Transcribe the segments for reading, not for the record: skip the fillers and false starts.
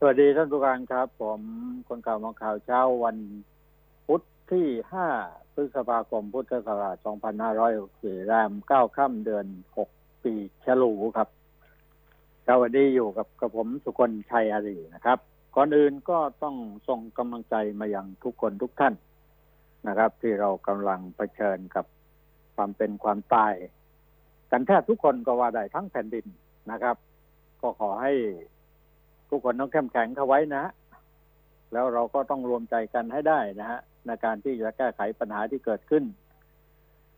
สวัสดีท่านผู้การครับผมคนข่าวมองข่าวเช้าวันพุธที่5พฤษภาคมพุทธศักราช2564 9 ค่ำเดือน6ปีฉลูครับสวัสดีอยู่กับผมสุคนชัยอารีนะครับก่อนอื่นก็ต้องส่งกำลังใจมายังทุกคนทุกท่านนะครับที่เรากำลังเผชิญกับความเป็นความตายกันแทบทุกคนก็ว่าได้ทั้งแผ่นดินนะครับก็ขอให้ทุกคนต้องเข้มแข็งเข้าไว้นะแล้วเราก็ต้องรวมใจกันให้ได้นะฮะในการที่จะแก้ไขปัญหาที่เกิดขึ้น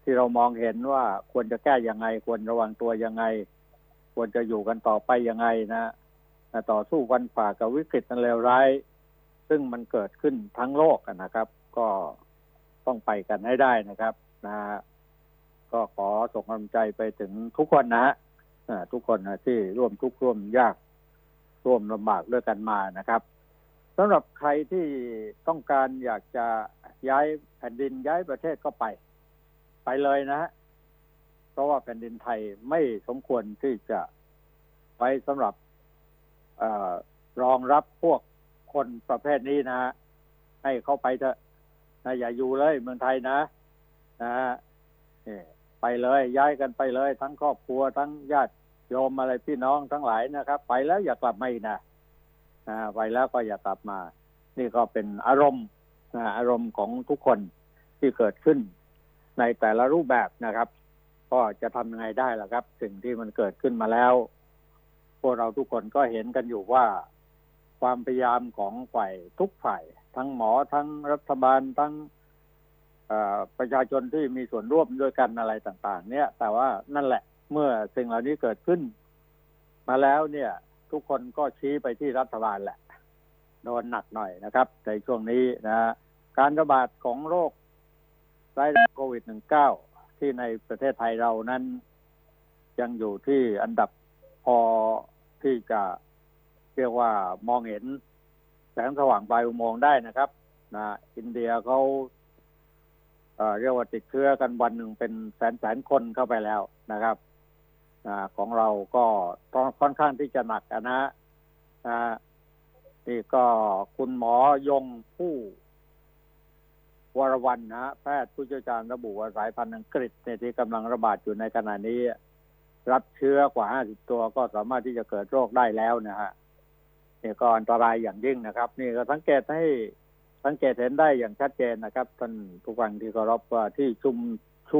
ที่เรามองเห็นว่าควรจะแก้ยังไงควรระวังตัวยังไงควรจะอยู่กันต่อไปยังไงนะต่อสู้กันฝ่ากับวิกฤตอันเลวร้ายซึ่งมันเกิดขึ้นทั้งโลกนะครับก็ต้องไปกันให้ได้นะครับนะก็ขอส่งกำลังใจไปถึงทุกคนนะฮะทุกคนนะที่ร่วมทุกข์ร่วมยากร่วมลำบากด้วยกันมานะครับสำหรับใครที่ต้องการอยากจะย้ายแผ่นดินย้ายประเทศก็ไปเลยนะฮะเพราะว่าแผ่นดินไทยไม่สมควรที่จะไว้สำหรับรองรับพวกคนประเภทนี้นะฮะให้เขาไปเถอะนะอย่าอยู่เลยเมืองไทยนะฮะไปเลยย้ายกันไปเลยทั้งครอบครัวทั้งญาติโยมอะไรพี่น้องทั้งหลายนะครับไปแล้วอย่ากลับมาอีกนะไปแล้วก็อย่ากลับมานี่ก็เป็นอารมณ์ของทุกคนที่เกิดขึ้นในแต่ละรูปแบบนะครับก็จะทำยังไงได้ล่ะครับสิ่งที่มันเกิดขึ้นมาแล้วพวกเราทุกคนก็เห็นกันอยู่ว่าความพยายามของฝ่ายทุกฝ่ายทั้งหมอทั้งรัฐบาลทั้งประชาชนที่มีส่วนร่วมด้วยกันอะไรต่างๆเนี่ยแต่ว่านั่นแหละเมื่อสิ่งเหล่านี้เกิดขึ้นมาแล้วเนี่ยทุกคนก็ชี้ไปที่รัฐบาลแหละโดนหนักหน่อยนะครับในช่วงนี้นะการระบาดของโรคโควิด -19 ที่ในประเทศไทยเรานั้นยังอยู่ที่อันดับพอที่จะเรียกว่ามองเห็นแสงสว่างปลายอุโมงค์ได้นะครับนะอินเดียเขาเรียกว่าติดเชื้อกันวันหนึ่งเป็นแสนๆคนเข้าไปแล้วนะครับของเราก็ค่อนข้างที่จะหนักนะนี่ก็คุณหมอยงผู้วรวรรณนะแพทย์ผู้เชี่ยวชาญระบุว่าสายพันธุ์อังกฤษที่กำลังระบาดอยู่ในขณะนี้รับเชื้อกว่า50ตัวก็สามารถที่จะเกิดโรคได้แล้วนะฮะนี่ก็อันตรายอย่างยิ่งนะครับนี่ก็สังเกตเห็นได้อย่างชัดเจนนะครับท่านผู้ฟังที่เคารพว่าที่ชุ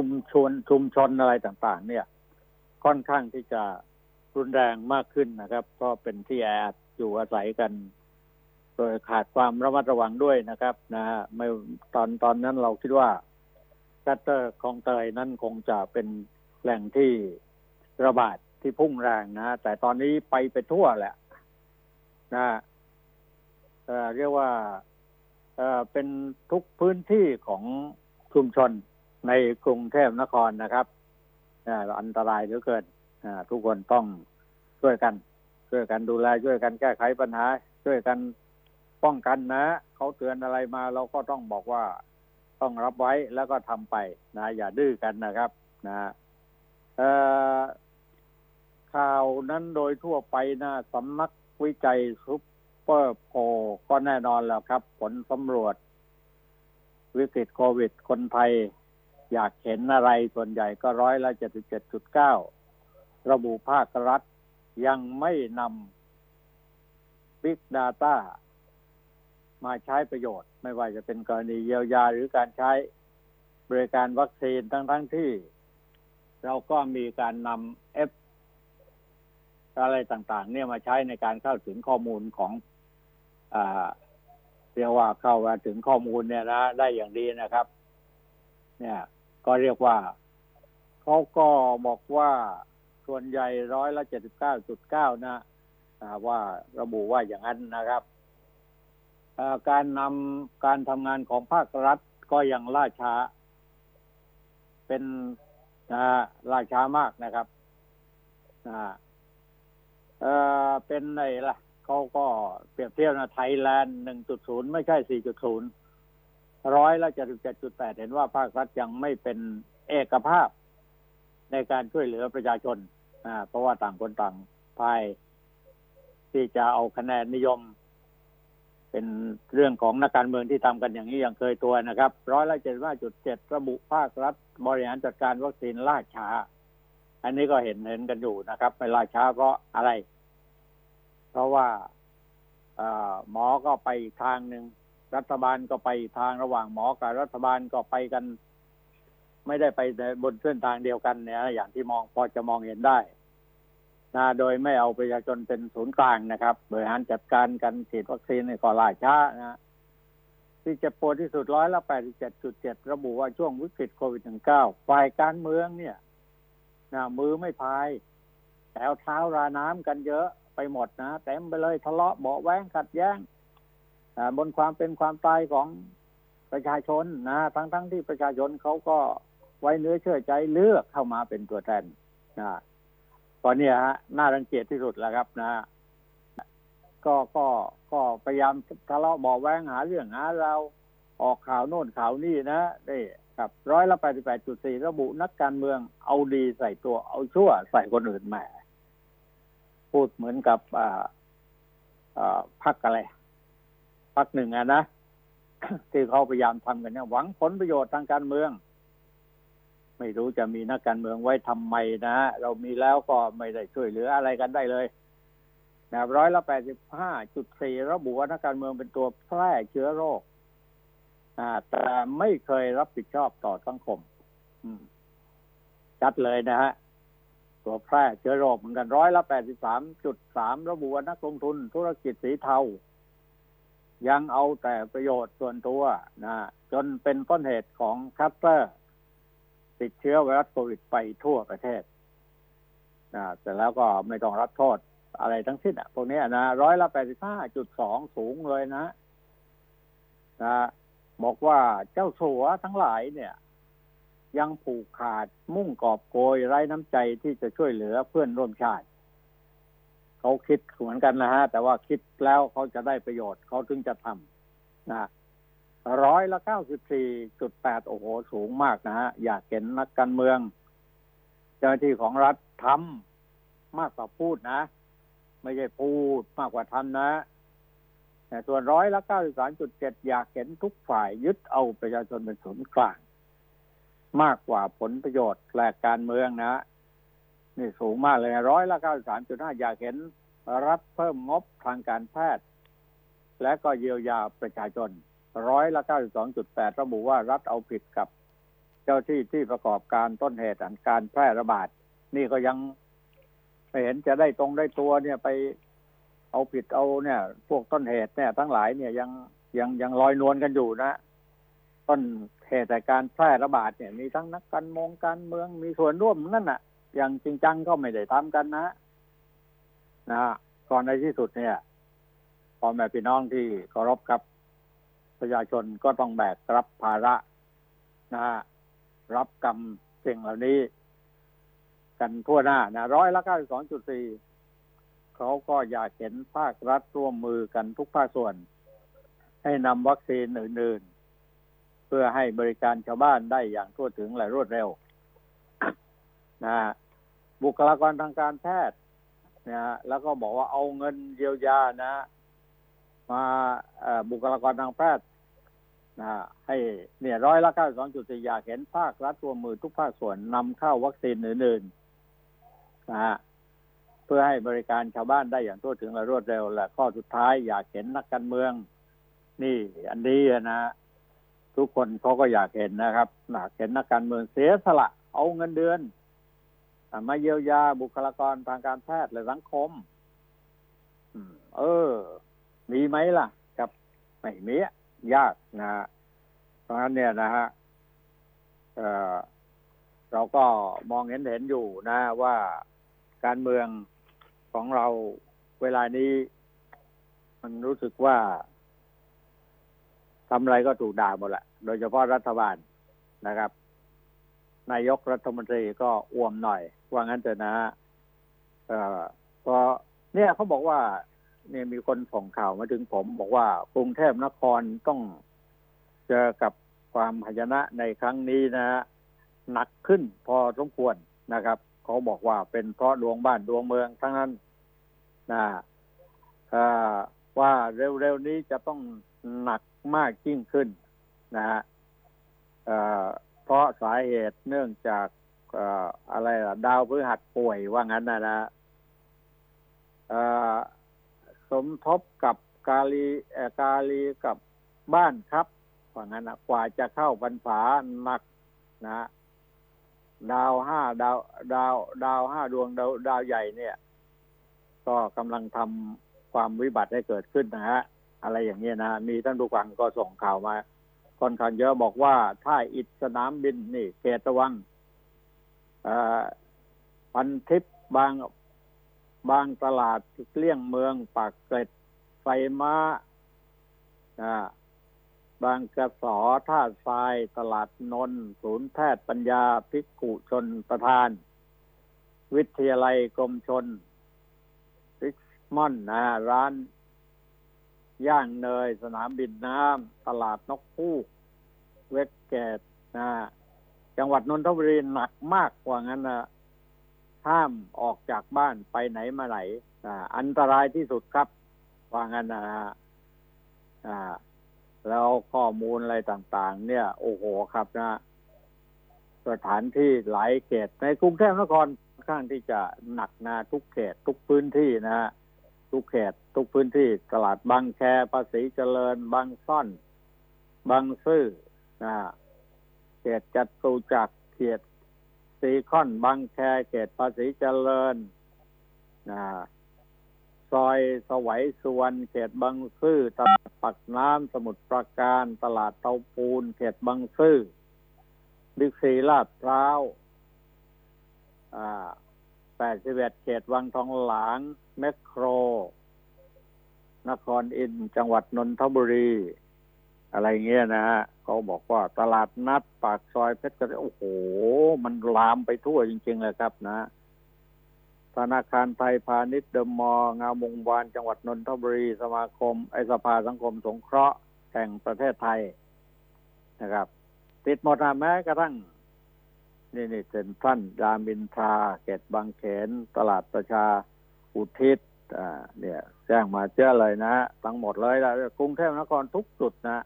มชนอะไรต่างๆเนี่ยค่อนข้างที่จะรุนแรงมากขึ้นนะครับก็เป็นที่แออัดอยู่อาศัยกันโดยขาดความระมัดระวังด้วยนะครับนะฮะไม่ตอนนั้นเราคิดว่าแคตเตอร์คลองเตยนั้นคงจะเป็นแหล่งที่ระบาดที่พุ่งแรงนะแต่ตอนนี้ไปทั่วแหละนะเรียกว่าเป็นทุกพื้นที่ของชุมชนในกรุงเทพนครนะครับอันตรายเหลือเกินทุกคนต้องช่วยกันดูแลช่วยกันแก้ไขปัญหาช่วยกันป้องกันนะเขาเตือนอะไรมาเราก็ต้องบอกว่าต้องรับไว้แล้วก็ทำไปนะอย่าดื้อกันนะครับนะข่าวนั้นโดยทั่วไปนะสำนักวิจัยซุปเปอร์โพลก็แน่นอนแล้วครับผลสำรวจวิกฤตโควิดคนไทยอยากเห็นอะไรส่วนใหญ่ก็177.9 ระบุภาครัฐยังไม่นำ Big Data มาใช้ประโยชน์ไม่ว่าจะเป็นกรณีเยียวยาหรือการใช้บริการวัคซีนทั้งที่เราก็มีการนำแอปอะไรต่างๆเนี่ยมาใช้ในการเข้าถึงข้อมูลของเรียกว่าเข้าถึงข้อมูลเนี่ยนะได้อย่างดีนะครับเนี่ยก็เรียกว่าเขาก็บอกว่าส่วนใหญ่179.9นะว่าระบุว่าอย่างนั้นนะครับการทำงานของภาครัฐก็ยังล่าช้าเป็นล่าช้ามากนะครับเป็นไงล่ะเขาก็เปรียบเทียบนะไทยแลนด์ 1.0 ไม่ใช่ 4.0177.8เห็นว่าภาครัฐยังไม่เป็นเอกภาพในการช่วยเหลือประชาชนเพราะว่าต่างคนต่างภายที่จะเอาคะแนนนิยม เป็นเรื่องของนักการเมืองที่ทำกันอย่างนี้อย่างเคยตัวนะครับ175.7ระบุภาครัฐบริหารจัดการวัคซีนล่าช้าอันนี้ก็เห็นกันอยู่นะครับไม่ล่าช้าเพราะอะไรเพราะว่าหมอก็ไปอีกทางหนึ่งรัฐบาลก็ไปอีกทางระหว่างหมอกับรัฐบาลก็ไปกันไม่ได้ไปบนเส้นทางเดียวกันเนี่ยอย่างที่มองพอจะมองเห็นได้นะโดยไม่เอาประชาชนเป็นศูนย์กลางนะครับบริหารจัดการกันฉีดวัคซีนในก็ล่าช้านะที่เจ็บปวดที่สุด187.7ระบุว่าช่วงวิกฤตโควิด-19 ฝ่ายการเมืองเนี่ยนะมือไม่พายแถวเท้าราน้ำกันเยอะไปหมดนะเต็มไปเลยทะเลาะเบาแว้งขัดแย้งบนความเป็นความตายของประชาชนนะทั้งที่ประชาชนเขาก็ไว้เนื้อเชื่อใจเลือกเข้ามาเป็นตัวแทนนะตอนนี้ฮะน่ารังเกียจที่สุดแล้วครับนะก็พยายามทะเลาะเบาแว้งหาเรื่องหาเราออกข่าวโน่นข่าวนี่นะนี่ครับ188.4ระบุนักการเมืองเอาดีใส่ตัวเอาชั่วใส่คนอื่นแหมพูดเหมือนกับพรรคอะไรพรรคหนึ่งอะนะที่เขาพยายามทำกันเนี่ยหวังผลประโยชน์ทางการเมืองไม่รู้จะมีนักการเมืองไว้ทำไมนะเรามีแล้วก็ไม่ได้ช่วยเหลืออะไรกันได้เลยนะ185.4ระบุว่านักการเมืองเป็นตัวแพร่เชื้อโรคแต่ไม่เคยรับผิดชอบต่อสังคมชัดเลยนะฮะตัวแพร่เชื้อโรคเหมือนกัน183.3ระบุว่านักลงทุนธุรกิจสีเทายังเอาแต่ประโยชน์ส่วนตัวนะจนเป็นต้นเหตุของคลัสเตอร์ติดเชื้อไวรัสโควิดไปทั่วประเทศนะแต่แล้วก็ไม่ต้องรับโทษอะไรทั้งสิ้นพวกนี้นะ185.2สูงเลยนะบอกว่าเจ้าสัวทั้งหลายเนี่ยยังผูกขาดมุ่งกอบโกยไร้น้ำใจที่จะช่วยเหลือเพื่อนร่วมชาติเขาคิดเหมือนกันนะฮะแต่ว่าคิดแล้วเขาจะได้ประโยชน์เขาถึงจะทำนะ194.8โอ้โหสูงมากนะฮะอยากเห็นนักการเมืองเจ้าหน้าที่ของรัฐทำมากกว่าพูดนะไม่ใช่พูดมากกว่าทำนะส่วน193.7อยากเห็นทุกฝ่ายยึดเอาประชาชนเป็นศูนย์กลางมากกว่าผลประโยชน์และการเมืองนะนี่สูงมากเลย193.5อยากเห็นรัฐเพิ่มงบทางการแพทย์และก็เยียวยาประชาชน192.8ระบุว่ารัฐเอาผิดกับเจ้าที่ที่ประกอบการต้นเหตุอันการแพร่ระบาดนี่ก็ยังไม่เห็นจะได้ตรงได้ตัวเนี่ยไปเอาผิดเอาเนี่ยพวกต้นเหตุเนี่ยทั้งหลายเนี่ยยังลอยนวลกันอยู่นะต้นเหตุแต่การแพร่ระบาดเนี่ยมีทั้งนักการเมืองมีส่วนร่วมนั่นน่ะอย่างจริงจังก็ไม่ได้ทำกันนะก่อนในที่สุดเนี่ยพ่อแม่พี่น้องที่เคารพครับประชาชนก็ต้องแบกรับภาระนะรับกรรมสิ่งเหล่านี้กันทั่วหน้านะ192.4เขาก็อยากเห็นภาครัฐร่วมมือกันทุกภาคส่วนให้นำวัคซีนอื่นๆเพื่อให้บริการชาวบ้านได้อย่างทั่วถึงและรวดเร็วนะบุคลากรทางการแพทย์นะแล้วก็บอกว่าเอาเงินเยียวยานะมาบุคลากรทางแพทย์นะให้เนี่ย192.4อยากเห็นภาครัฐร่วมมือทุกภาคส่วนนำเข้าวัคซีนอื่นๆนะเพื่อให้บริการชาวบ้านได้อย่างทั่วถึงและรวดเร็วและข้อสุดท้ายอยากเห็นนักการเมืองนี่อันนี้นะทุกคนเขาก็อยากเห็นนะครับอยากเห็นนักการเมืองเสียสละเอาเงินเดือนมาเยียวยาบุคลากรทางการแพทย์และสังคมมีไหมล่ะครับไม่มียากนะเพราะฉะนั้นเนี่ยนะฮะเราก็มองเห็นอยู่นะว่าการเมืองของเราเวลานี้มันรู้สึกว่าทำอะไรก็ถูกด่าหมดแหละโดยเฉพาะรัฐบาลนะครับนายกรัฐมนตรีก็อ้วมหน่อยว่างั้นเถอะนะเพราะเนี่ยเขาบอกว่าเนี่ยมีคนส่งข่าวมาถึงผมบอกว่ากรุงเทพนครต้องเจอกับความหายนะในครั้งนี้นะหนักขึ้นพอสมควรนะครับเขาบอกว่าเป็นเพราะดวงบ้านดวงเมืองทั้งนั้นนะ ว่าเร็วๆนี้จะต้องหนักมากยิ่งขึ้นนะฮะเพราะสาเหตุเนื่องจากอะไรล่ะดาวพฤหัสป่วยว่างั้นนะสมทบกับกาลีกับบ้านครับว่างั้นนะกว่าจะเข้าพรรษาหนักนะดาวห้าดวงดาวใหญ่เนี่ยก็กำลังทำความวิบัติให้เกิดขึ้นนะฮะอะไรอย่างนี้นะมีท่านผู้ฟังก็ส่งข่าวมาค่อนข้างเยอะบอกว่าถ้าอิดสนามบินนี่เขตระวังพันทิพย์บางตลาดเลี่ยงเมืองปากเกร็ดไฟม้าบางกระสอท่าทรายตลาดนนท์ศูนย์แพทย์ปัญญาภิกขุชนประทานวิทยาลัยกรมชนพิกม่อนนะร้านย่างเนยสนามบินน้ำตลาดนกฮูกเวกเกตนะจังหวัดนนทบุรีหนักมากกว่างั้นนะห้ามออกจากบ้านไปไหนมาไหนอันตรายที่สุดครับว่างั้นนะแล้วข้อมูลอะไรต่างๆเนี่ยโอ้โหครับนะสถานที่หลายเขตในกรุงเทพมหานครค่อนข้างที่จะหนักนะทุกเขตทุกพื้นที่นะฮะทุกเขตทุกพื้นที่ตลาดบางแคภาษีเจริญบางซ่อนบางซื่อนะเขตจตุจักรเขตซีคอนบางแคเขตภาษีเจริญนะซอยสวัยสุวรรณเขตบางซื่อตลาดปากน้ำสมุทรปราการตลาดเตาปูนเขตบางซื่อบิ๊กซีลาดพร้าว81เขตวังทองหลางแมคโครนครอินจังหวัดนนทบุรีอะไรเงี้ยนะฮะเขาบอกว่าตลาดนัดปากซอยเพชรเกษมโอ้โหมันลามไปทั่วจริงๆเลยครับนะธนาคารไทยพาณิชย์เดอะมอลล์งามวงวานจังหวัดนนทบุรีสมาคมสภาสังคมสงเคราะห์แห่งประเทศไทยนะครับติดหมดนะแม้กระทั่งนี่เซ็นทรัลรามอินทราเขตบางเขนตลาดประชาอุทิศเนี่ยแจ้งมาเจ้าเลยนะทั้งหมดเลยนะกรุงเทพมหานครทุกจุดนะ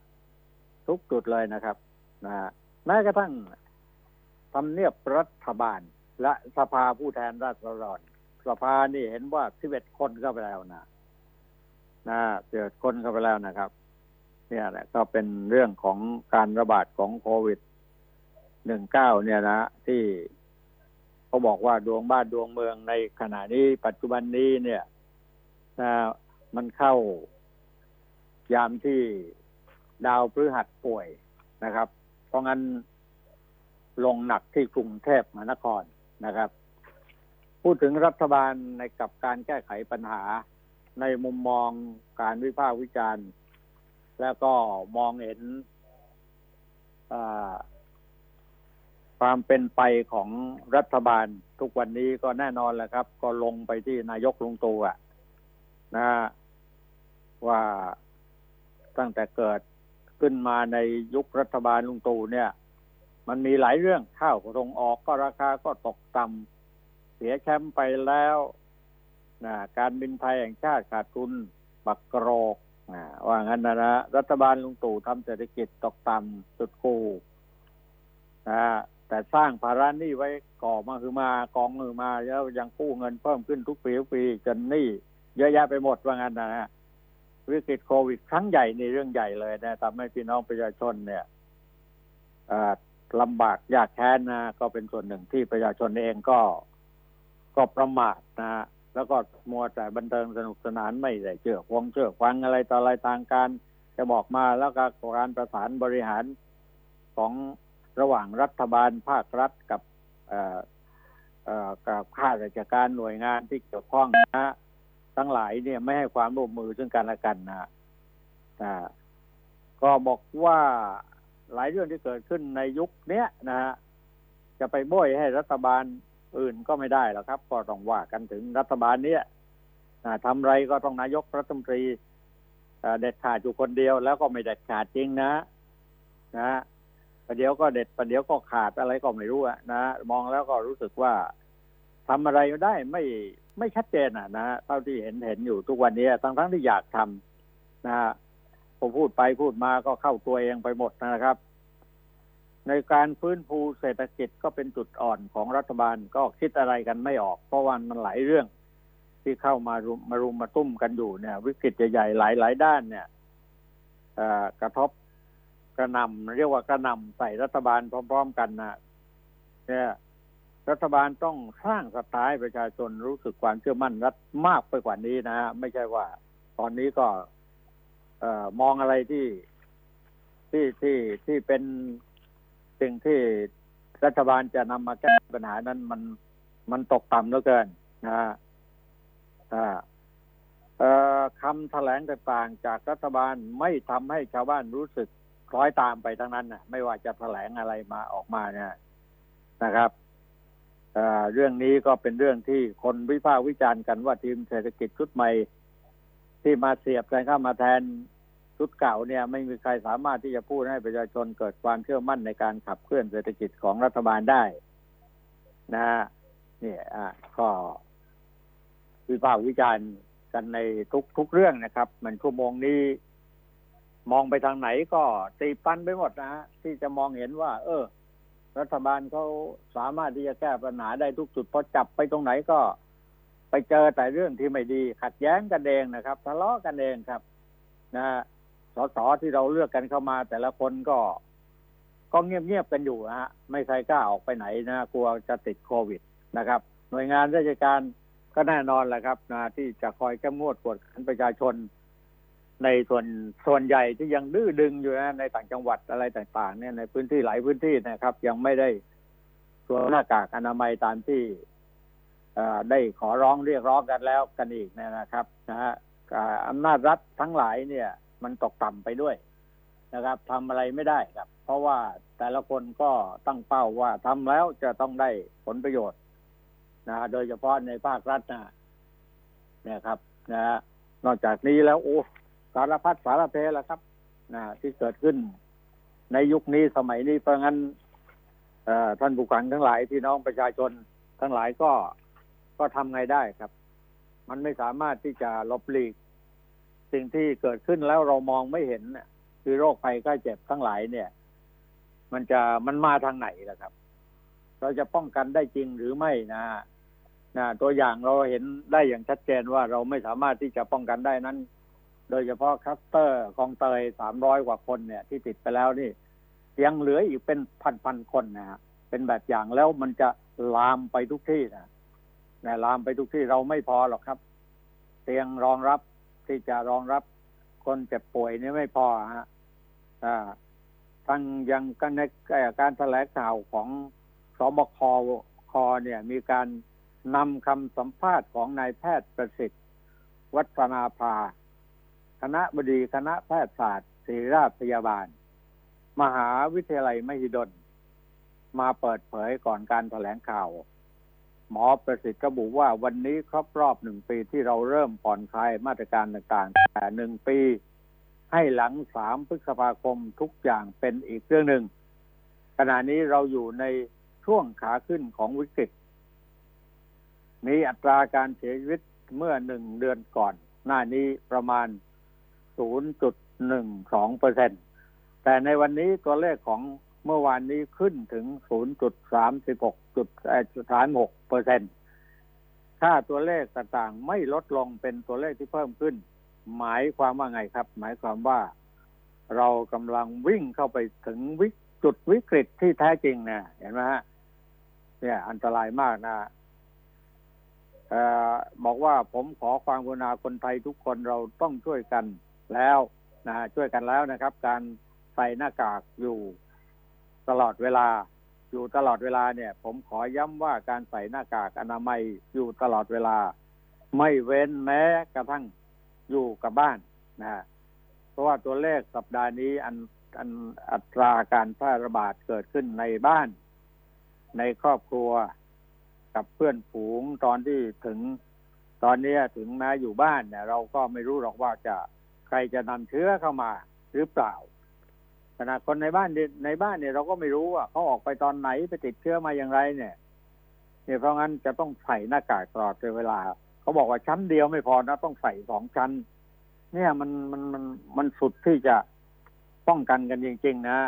ทุกจุดเลยนะครับนะแม้กระทั่งทำเนียบรัฐบาลและสภาผู้แทนราษฎรสภานี่เห็นว่า11คนเข้าไปแล้วนะ11คนเข้าไปแล้วนะครับเนี่ยแหละก็เป็นเรื่องของการระบาดของโควิด-19 เนี่ยนะที่เขาบอกว่าดวงบ้านดวงเมืองในขณะนี้ปัจจุบันนี้เนี่ยมันเข้ายามที่ดาวพฤหัสป่วยนะครับเพราะงั้นลงหนักที่กรุงเทพมหานครนะครับพูดถึงรัฐบาลในกับการแก้ไขปัญหาในมุมมองการวิพากษ์วิจารณ์แล้วก็มองเห็นความเป็นไปของรัฐบาลทุกวันนี้ก็แน่นอนแหละครับก็ลงไปที่นายกลุงตู่นะว่าตั้งแต่เกิดขึ้นมาในยุครัฐบาลลุงตู่เนี่ยมันมีหลายเรื่องข้าวส่งออกก็ราคาก็ตกต่ำเสียแชมป์ไปแล้วนะการบินไทยแห่งชาติขาดทุนบักกรอกว่างั้นนะรัฐบาลลุงตู่ทำเศรษฐกิจตกต่ำสุดกูแต่สร้างภาระหนี้ไว้ก่อมาคือมากองมือมาแล้วยังกู้เงินเพิ่มขึ้นทุกปีจนหนี้เยอะแยะไปหมดว่างั้นนะฮะวิกฤตโควิดครั้งใหญ่นี่เรื่องใหญ่เลยนะทำให้พี่น้องประชาชนเนี่ยลำบากยากแค้นนะก็เป็นส่วนหนึ่งที่ประชาชนเองก็ประมาทนะแล้วก็มัวแต่บันเทิงสนุกสนานไม่ได้เชื่อฟังอะไรต่ออะไรทางการจะบอกมาแล้วก็การประสานบริหารของระหว่างรัฐบาลภาครัฐกับข้าราชการหน่วยงานที่เกี่ยวข้องนะทั้งหลายเนี่ยไม่ให้ความร่วมมือซึ่งกันและกันนะก็บอกว่าหลายเรื่องที่เกิดขึ้นในยุคนี้นะฮะจะไปบ่อยให้รัฐบาลอื่นก็ไม่ได้หรอกครับก็ต้องว่ากันถึงรัฐบาลนี้ทำไรก็ต้องนายกรัฐมนตรีเด็ดขาดอยู่คนเดียวแล้วก็ไม่เด็ดขาดจริงนะประเดี๋ยวก็เด็ดประเดี๋ยวก็ขาดอะไรก็ไม่รู้นะมองแล้วก็รู้สึกว่าทำอะไรได้ไม่ชัดเจนนะเท่าที่เห็นอยู่ทุกวันนี้ทั้งที่อยากท นะฮะผมพูดไปพูดมาก็เข้าตัวเองไปหมดนะครับในการฟื้นฟูเศรษฐกิจก็เป็นจุดอ่อนของรัฐบาลก็คิดอะไรกันไม่ออกเพราะว่ามันหลายเรื่องที่เข้ามารุมมาตุ้มกันอยู่เนี่ยวิกฤตใหญ่ๆหลายด้านเนี่ยกระทบกระหน่ำเรียกว่ากระหน่ำใส่รัฐบาลพร้อมๆกันนะเนี่ยรัฐบาลต้องสร้างสไตล์ประชาชนรู้สึกความเชื่อมั่นรัฐมากไปกว่านี้นะฮะไม่ใช่ว่าตอนนี้ก็มองอะไรที่เป็นสิ่งที่รัฐบาลจะนำมาแก้ปัญหานั้นมันตกต่ำเหลือเกินนะฮะคำแถลงต่างๆจากรัฐบาลไม่ทำให้ชาวบ้านรู้สึกคล้อยตามไปทั้งนั้นนะไม่ว่าจะแถลงอะไรมาออกมาเนี่ยนะครับเรื่องนี้ก็เป็นเรื่องที่คนวิพากษ์วิจารณ์กันว่าทีมเศรษฐกิจชุดใหม่ที่มาเสียบแทนเข้ามาแทนชุดเก่าเนี่ยไม่มีใครสามารถที่จะพูดให้ประชาชนเกิดความเชื่อมั่นในการขับเคลื่อนเศรษฐกิจของรัฐบาลได้นะเนี่ยก็วิพากษ์วิจารณ์กันในทุกเรื่องนะครับมันชั่วโมงนี้มองไปทางไหนก็ตีปันไปหมดนะฮะที่จะมองเห็นว่ารัฐบาลเขาสามารถที่จะแก้ปัญหาได้ทุกจุดพอจับไปตรงไหนก็ไปเจอแต่เรื่องที่ไม่ดีขัดแย้งกันเองนะครับทะเลาะกันเองครับนะสสที่เราเลือกกันเข้ามาแต่ละคนก็เงียบๆกันอยู่นะฮะไม่ใครกล้าออกไปไหนนะกลัวจะติดโควิดนะครับหน่วยงานราชการก็แน่นอนแหละครับนะที่จะคอยเข้มงวดกวดขันประชาชนในส่วนใหญ่ที่ยังดื้อดึงอยู่นะในต่างจังหวัดอะไรต่างๆเนี่ยในพื้นที่หลายพื้นที่นะครับยังไม่ได้สวมหน้ากากอนามัยตามที่ได้ขอร้องเรียกร้องกันแล้วกันอีกนะครับนะฮะอำนาจรัฐทั้งหลายเนี่ยมันตกต่ำไปด้วยนะครับทำอะไรไม่ได้ครับเพราะว่าแต่ละคนก็ตั้งเป้าว่าทำแล้วจะต้องได้ผลประโยชน์นะโดยเฉพาะในภาครัฐเนี่ยครับนะนอกจากนี้แล้วสารพัดสารเพละครับนะที่เกิดขึ้นในยุคนี้สมัยนี้เพราะงั้นท่านผู้ฟังทั้งหลายพี่น้องประชาชนทั้งหลายก็ทำไงได้ครับมันไม่สามารถที่จะหลบหลีกสิ่งที่เกิดขึ้นแล้วเรามองไม่เห็นคือโรคภัยไข้เจ็บทั้งหลายเนี่ยมันมาทางไหนล่ะครับเราจะป้องกันได้จริงหรือไม่นะตัวอย่างเราเห็นได้อย่างชัดเจนว่าเราไม่สามารถที่จะป้องกันได้นั้นโดยเฉพาะคลัสเตอร์คลองเตย300กว่าคนเนี่ยที่ติดไปแล้วนี่ยังเหลืออีกเป็นพันคนนะฮะเป็นแบบอย่างแล้วมันจะลามไปทุกที่นะลามไปทุกที่เราไม่พอหรอกครับเตียงรองรับที่จะรองรับคนเจ็บป่วยนี่ไม่พอฮะทั้งยังในการแถลงข่าวของสบคเนี่ยมีการนำคำสัมภาษณ์ของนายแพทย์ประสิทธิ์วัฒนาภาคณะบดีคณะแพทยศาสตร์ศิริราชพยาบาลมหาวิทยาลัยมหิดลมาเปิดเผยก่อนการแถลงข่าวหมอประสิทธิ์ระบุว่าวันนี้ครบรอบ1ปีที่เราเริ่มผ่อนคลายมาตรการต่างๆแต่1ปีให้หลัง3พฤษภาคมทุกอย่างเป็นอีกเรื่องหนึ่งขณะนี้เราอยู่ในช่วงขาขึ้นของวิกฤตมีอัตราการเสียชีวิตเมื่อ1เดือนก่อนหน้านี้ประมาณ0.12%แต่ในวันนี้ตัวเลขของเมื่อวานนี้ขึ้นถึง 0.36%ถ้าตัวเลขต่างๆไม่ลดลงเป็นตัวเลขที่เพิ่มขึ้นหมายความว่าไงครับหมายความว่าเรากำลังวิ่งเข้าไปถึงจุดวิกฤตที่แท้จริงนะเห็นไหมฮะเนี่ยอันตรายมากนะบอกว่าผมขอความกรุณาคนไทยทุกคนเราต้องช่วยกันแล้วนะช่วยกันแล้วนะครับการใส่หน้ากากอยู่ตลอดเวลาเนี่ยผมขอย้ำว่าการใส่หน้ากากอนามัยอยู่ตลอดเวลาไม่เว้นแม้กระทั่งอยู่กับบ้านนะเพราะว่าตัวเลขสัปดาห์นี้อัตราการแพร่ระบาดเกิดขึ้นในบ้านในครอบครัวกับเพื่อนฝูงตอนนี้ถึงแม้อยู่บ้านเนี่ยเราก็ไม่รู้หรอกว่าใครจะนำเชื้อเข้ามาหรือเปล่าขณะคนในบ้านเนี่ยเราก็ไม่รู้ว่าเขาออกไปตอนไหนไปติดเชื้อมาอย่างไรเนี่ยเพราะงั้นจะต้องใส่หน้ากากตลอดเวลาเขาบอกว่าชั้นเดียวไม่พอนะต้องใส่2ชั้น เนี่ยมันสุดที่จะป้องกันกันจริงๆนะ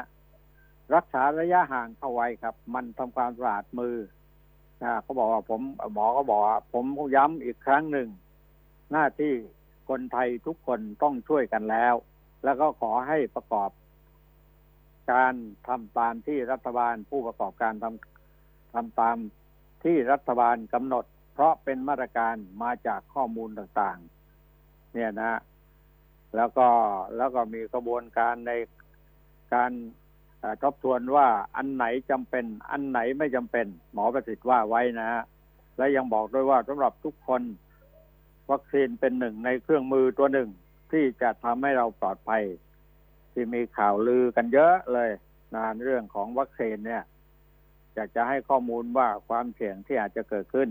รักษาระยะห่างเอาไว้ครับมันทำความสะอาดมือเขาบอกว่าผมหมอก็บอกว่าผมย้ำอีกครั้งหนึ่งหน้าที่คนไทยทุกคนต้องช่วยกันแล้วแล้วก็ขอให้ประกอบการทำตามที่รัฐบาลผู้ประกอบการทำตามที่รัฐบาลกำหนดเพราะเป็นมาตรการมาจากข้อมูลต่างๆเนี่ยนะแล้วก็มีกระบวนการในการทบทวนว่าอันไหนจำเป็นอันไหนไม่จำเป็นหมอประสิทธิ์ว่าไว้นะและยังบอกด้วยว่าสำหรับทุกคนวัคซีนเป็นหนึ่งในเครื่องมือตัวหนึ่งที่จะทำให้เราปลอดภัยที่มีข่าวลือกันเยอะเลยนะเรื่องของวัคซีนเนี่ยอยากจะให้ข้อมูลว่าความเสี่ยงที่อาจจะเกิดขึ้น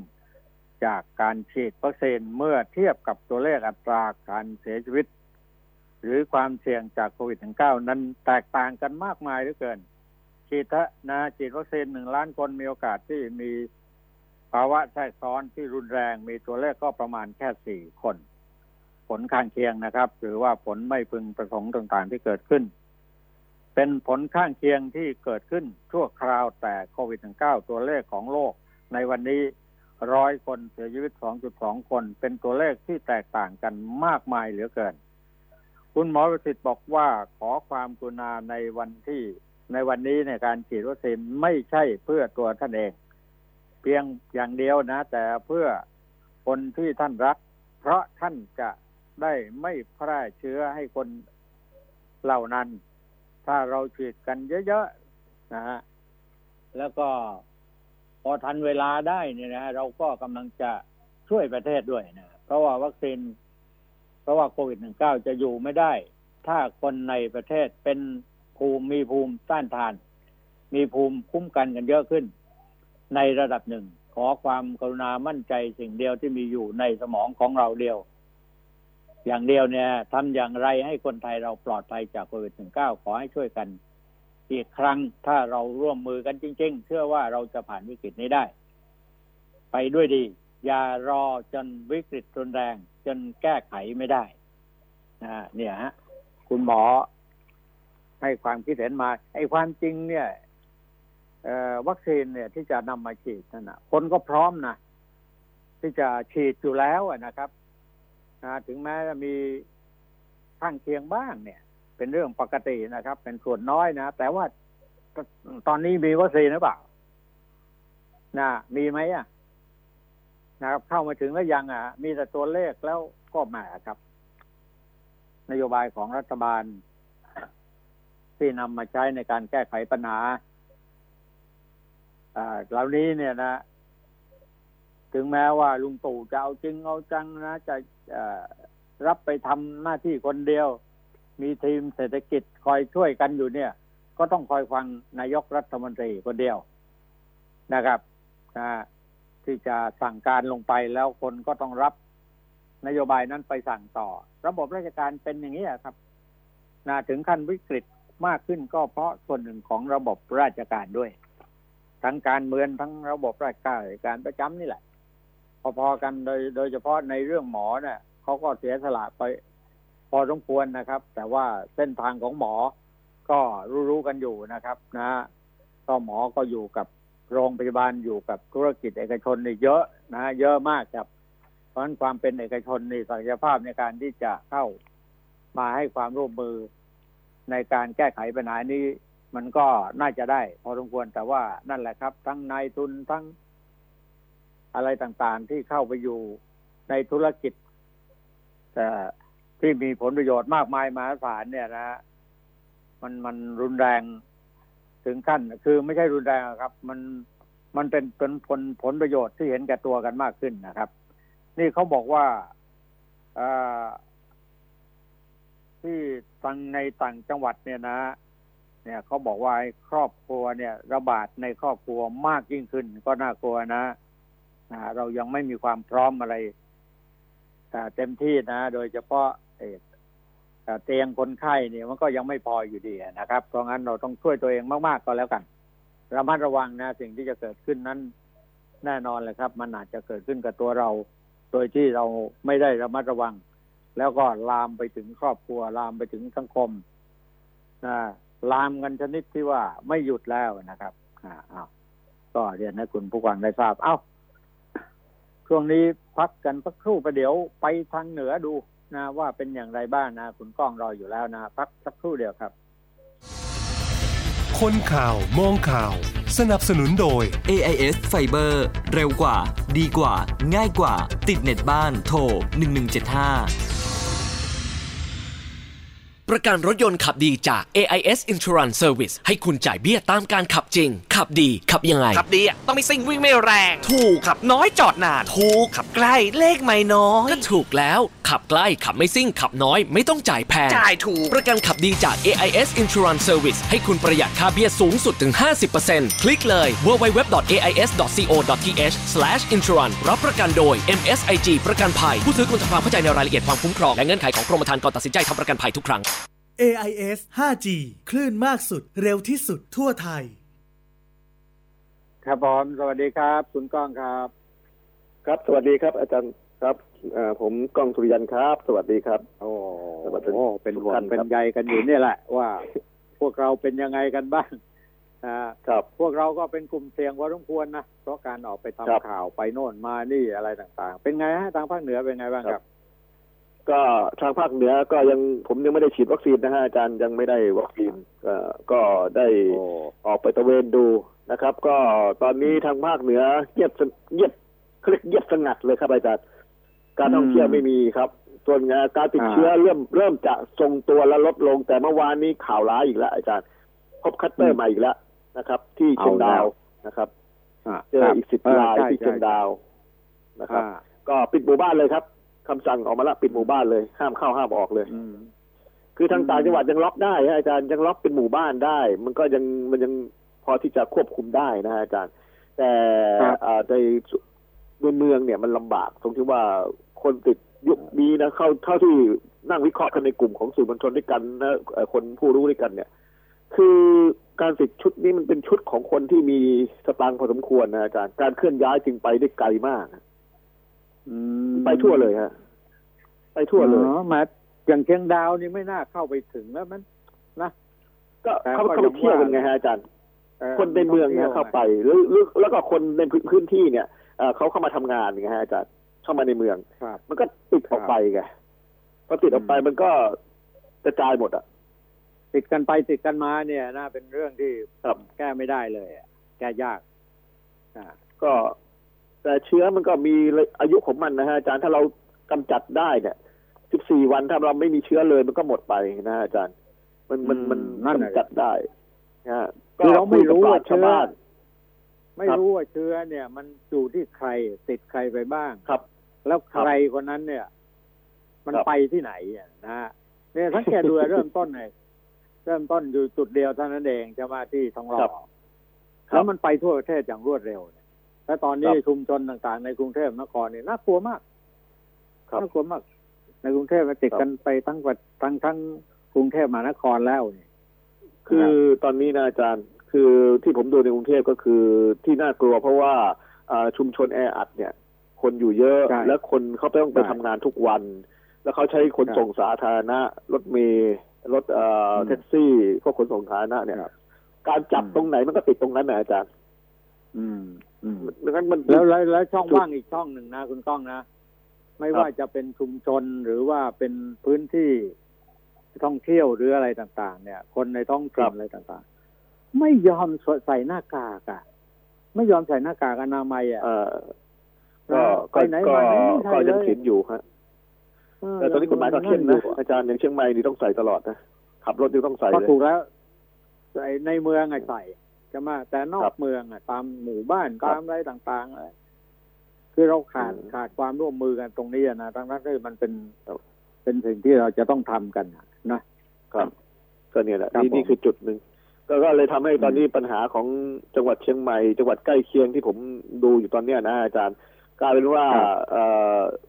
จากการฉีดวัคซีนเมื่อเทียบกับตัวเลขอัตราการเสียชีวิตหรือความเสี่ยงจากโควิด -19 นั้นแตกต่างกันมากมายเหลือเกินฉีดวัคซีน1ล้านคนมีโอกาสที่มีภาวะแทรกซ้อนที่รุนแรงมีตัวเลขก็ประมาณแค่4คนผลข้างเคียงนะครับหรือว่าผลไม่พึงประสงค์ต่างๆที่เกิดขึ้นเป็นผลข้างเคียงที่เกิดขึ้นชั่วคราวแต่โควิด -19 ตัวเลขของโลกในวันนี้100คนเสียชีวิต 2.2 คนเป็นตัวเลขที่แตกต่างกันมากมายเหลือเกินคุณหมอประสิทธิ์บอกว่าขอความกรุณาในวันนี้ในการฉีดวัคซีนไม่ใช่เพื่อตัวท่านเองเพียงอย่างเดียวนะแต่เพื่อคนที่ท่านรักเพราะท่านจะได้ไม่แพร่เชื้อให้คนเหล่านั้นถ้าเราฉีดกันเยอะๆนะฮะแล้วก็พอทันเวลาได้เนี่ยนะเราก็กำลังจะช่วยประเทศด้วยนะเพราะว่าโควิด -19 จะอยู่ไม่ได้ถ้าคนในประเทศเป็นมีภูมิต้านทานมีภูมิคุ้มกันกันเยอะขึ้นในระดับหนึ่งขอความกรุณามั่นใจสิ่งเดียวที่มีอยู่ในสมองของเราเดียวอย่างเดียวเนี่ยทำอย่างไรให้คนไทยเราปลอดภัยจากโควิด -19 ขอให้ช่วยกันอีกครั้งถ้าเราร่วมมือกันจริงๆเชื่อว่าเราจะผ่านวิกฤตนี้ได้ไปด้วยดีอย่ารอจนวิกฤตรุนแรงจนแก้ไขไม่ได้เนี่ยฮะคุณหมอให้ความคิดเห็นมาไอ้ความจริงเนี่ยวัคซีนเนี่ยที่จะนำมาฉีดนั่นนะคนก็พร้อมนะที่จะฉีดอยู่แล้วนะครับถึงแม้จะมีข้างเคียงบ้างเนี่ยเป็นเรื่องปกตินะครับเป็นส่วนน้อยนะแต่ว่าตอนนี้มีวัคซีนหรือเปล่านะมีไหมอ่ะนะครับเข้ามาถึงแล้วยังอ่ะมีแต่ตัวเลขแล้วก็แหมครับนโยบายของรัฐบาลที่นำมาใช้ในการแก้ไขปัญหาเหล่านี้เนี่ยนะถึงแม้ว่าลุงตู่จะเอาจริงเอาจังนะจะรับไปทำหน้าที่คนเดียวมีทีมเศรษฐกิจคอยช่วยกันอยู่เนี่ยก็ต้องคอยฟังนายกรัฐมนตรีคนเดียวนะครับที่จะสั่งการลงไปแล้วคนก็ต้องรับนโยบายนั้นไปสั่งต่อระบบราชการเป็นอย่างนี้ครับถึงขั้นวิกฤตมากขึ้นก็เพราะส่วนหนึ่งของระบบราชการด้วยทั้งการเมืองทั้งระบบราชการการประจำนี่แหละพอๆกันโดยเฉพาะในเรื่องหมอเนี่ยเขาก็เสียสละไปพอสมควรนะครับแต่ว่าเส้นทางของหมอก็รู้ๆกันอยู่นะครับนะก็หมอก็อยู่กับโรงพยาบาลอยู่กับธุรกิจเอกชนนี่เยอะนะเยอะมากครับเพราะฉะนั้นความเป็นเอกชนนี่ศักยภาพในการที่จะเข้ามาให้ความร่วมมือในการแก้ไขปัญหานี้มันก็น่าจะได้พอสมควรแต่ว่านั่นแหละครับทั้งนายทุนทั้งอะไรต่างๆที่เข้าไปอยู่ในธุรกิจแต่ที่มีผลประโยชน์มากมายมหาศาลเนี่ยนะมันรุนแรงถึงขั้นคือไม่ใช่รุนแรงครับมันเป็นผลประโยชน์ที่เห็นแก่ตัวกันมากขึ้นนะครับนี่เขาบอกว่าที่ทางในต่างจังหวัดเนี่ยนะเนี่ยเขาบอกว่าครอบครัวเนี่ยระบาดในครอบครัวมากยิ่งขึ้นก็น่ากลัวนะเรายังไม่มีความพร้อมอะไรเต็มที่นะโดยเฉพาะเตียงคนไข้เนี่ยมันก็ยังไม่พออยู่ดีนะครับเพราะงั้นเราต้องช่วยตัวเองมากๆก็แล้วกันระมัดระวังนะสิ่งที่จะเกิดขึ้นนั้นแน่นอนเลยครับมันอาจจะเกิดขึ้นกับตัวเราโดยที่เราไม่ได้ระมัดระวัง แล้วก็ลามไปถึงครอบครัวลามไปถึงสังคมลามกันชนิดที่ว่าไม่หยุดแล้วนะครับก็เรียนให้คุณผู้ฟังได้ทราบเอ้าช่วงนี้พักกันสักครู่ประเดี๋ยวไปทางเหนือดูนะว่าเป็นอย่างไรบ้างนะคุณก้องรออยู่แล้วนะพักสักครู่เดียวครับคนข่าวมองข่าวสนับสนุนโดย AIS Fiber เร็วกว่าดีกว่าง่ายกว่าติดเน็ตบ้านโทร1175ประกันรถยนต์ขับดีจาก AIS Insurance Service ให้คุณจ่ายเบี้ยตามการขับจริงขับดีขับยังไงขับดีอ่ะต้องไม่ซิ่งวิ่งไม่แรงถูกขับน้อยจอดนานถูกขับใกล้เลขไม่น้อยก็ถูกแล้วขับใกล้ขับไม่ซิ่งขับน้อยไม่ต้องจ่ายแพงจ่ายถูกประกันขับดีจาก AIS Insurance Service ให้คุณประหยัดค่าเบี้ยสูงสุดถึง 50% คลิกเลย www.ais.co.th/insurance รับประกันโดย MSIG ประกันภัยผู้ถือควรทำความเข้าใจในรายละเอียดความคุ้มครองและเงื่อนไขของกรมธรรม์ก่อนตัดสินใจทำประกันภัยทุกครั้ง AIS 5G คลื่นมากสุดเร็วที่สุดทั่วไทยครับผมสวัสดีครับคุณก้องครับครับสวัสดีครับอาจารย์ครับผมก้องสุริยันครับสวัสดีครับโอ้เป็นห่วงเป็นใยกันอยู่นี่แหละว่าพวกเราเป็นยังไงกันบ้างครับพวกเราก็เป็นกลุ่มเสี่ยงพอสมควรนะเพราะการออกไปทำข่าวไปโน่นมานี่อะไรต่างๆเป็นไงฮะทางภาคเหนือเป็นไงบ้างครับก็ทางภาคเหนือก็ยังผมยังไม่ได้ฉีดวัคซีนนะฮะอาจารย์ยังไม่ได้วัคซีนก็ได้ออกไปตระเวนดูนะครับก็ตอนนี้ทางภาคเหนือเงียบสงัดเลยครับอาจารย์การท่องเที่ยวไม่มีครับส่วนการติดเชื้อเริ่มจะทรงตัวและลดลงแต่เมื่อวานนี้ข่าวร้ายอีกแล้วอาจารย์พบคัตเตอร์ใหม่อีกแล้วนะครับที่เชียงดาวนะครับเจออีก10รายที่เชียงดาวนะครับก็ปิดหมู่บ้านเลยครับคำสั่งออกมาละปิดหมู่บ้านเลยห้ามเข้าห้ามออกเลยคือทางต่างจังหวัดยังล็อกได้อาจารย์ยังล็อกเป็นหมู่บ้านได้มันยังพอที่จะควบคุมได้นะอาจารย์แต่ในเมืองเนี่ยมันลำบากตรงที่ว่าคนติดยุคนี้นะเข้าเท่าที่นั่งวิเคราะห์กันในกลุ่มของสื่อมวลชนด้วยกันนะคนผู้รู้ด้วยกันเนี่ยคือการติดชุดนี้มันเป็นชุดของคนที่มีสตางค์พอสมควรนะอาจารย์การเคลื่อนย้ายจึงไปได้ไกลมากไปทั่วเลยฮะไปทั่วเลยมาอย่างเชียงดาวนี่ไม่น่าเข้าไปถึงแล้วมันนะก็เขาไปเที่ยวกันไงฮะอาจารย์คนในเมืองเนี่ยเข้าไปหรือแล้วก็คนในพื้นที่เนี่ยเขาเข้ามาทำงานไงฮะอาจารย์เข้ามาในเมืองมันก็ติดออกไปไงพอติดออกไปมันก็กระจายหมดอ่ะติดกันไปติดกันมาเนี่ยน่าเป็นเรื่องที่แก้ไม่ได้เลยแก้ยากก็แต่เชื้อมันก็มีอายุของมันนะฮะอาจารย์ถ้าเรากำจัดได้เนี่ย14วันถ้าเราไม่มีเชื้อเลยมันก็หมดไปนะอาจารย์มันกำจัดได้นะคือเราไม่รู้ว่าเชื้อเนี่ยมันอยู่ที่ใครติดใครไปบ้างครับแล้วใครคนนั้นเนี่ยมันไปที่ไหนนะฮะเนี่ยสังเกตดูเริ่มต้นเลยเริ่มต้นอยู่จุดเดียวเท่านั้นเองจะมาที่ทองหล่อแล้วมันไปทั่วประเทศอย่างรวดเร็วและตอนนี้ชุมชนต่างๆในกรุงเทพนครนี่น่ากลัวมากน่ากลัวมากในกรุงเทพมันติดกันไปทั้งกรุงเทพมหานครแล้วนี่คือตอนนี้นะอาจารย์คือที่ผมดูในกรุงเทพก็คือที่น่ากลัวเพราะว่าชุมชนแออัดเนี่ยคนอยู่เยอะและคนเขาต้องไปทำงานทุกวันแล้วเขาใช้ขนส่งสาธารณะรถเมล์รถแท็กซี่พวกขนส่งสาธารณะเนี่ยการจับตรงไหนมันก็ติดตรงนั้นนะอาจารย์แล้วช่องว่างอีกช่องหนึ่งนะคุณก้องนะไม่ว่าจะเป็นชุมชนหรือว่าเป็นพื้นที่ท่องเที่ยวหรืออะไรต่างๆเนี่ยคนในท้องถิ่นอะไรต่างๆไม่ยอมใส่หน้ากากอ่ะไม่ยอมใส่หน้ากากอนามัยอ่ะก็ไหนมาไหนก็ยังเขียนอยู่ฮะแต่ตอนนี้กฎหมายก็เข้มนะอาจารย์อย่างเชียงใหม่นี่ต้องใส่ตลอดนะขับรถนี่ต้องใส่เลยถูกแล้วในเมืองใส่จะมาแต่นอกเมืองอ่ะตามหมู่บ้านตามอะไรต่างๆอะไรคือเราขาดความร่วมมือกันตรงนี้นะทั้งนั้นคือมันเป็นสิ่งที่เราจะต้องทำกันนะครับก็เนี่ยแหละนี่คือจุดหนึ่งก็เลยทำให้ตอนนี้ปัญหาของจังหวัดเชียงใหม่จังหวัดใกล้เคียงที่ผมดูอยู่ตอนนี้นะอาจารย์กลายเป็นว่า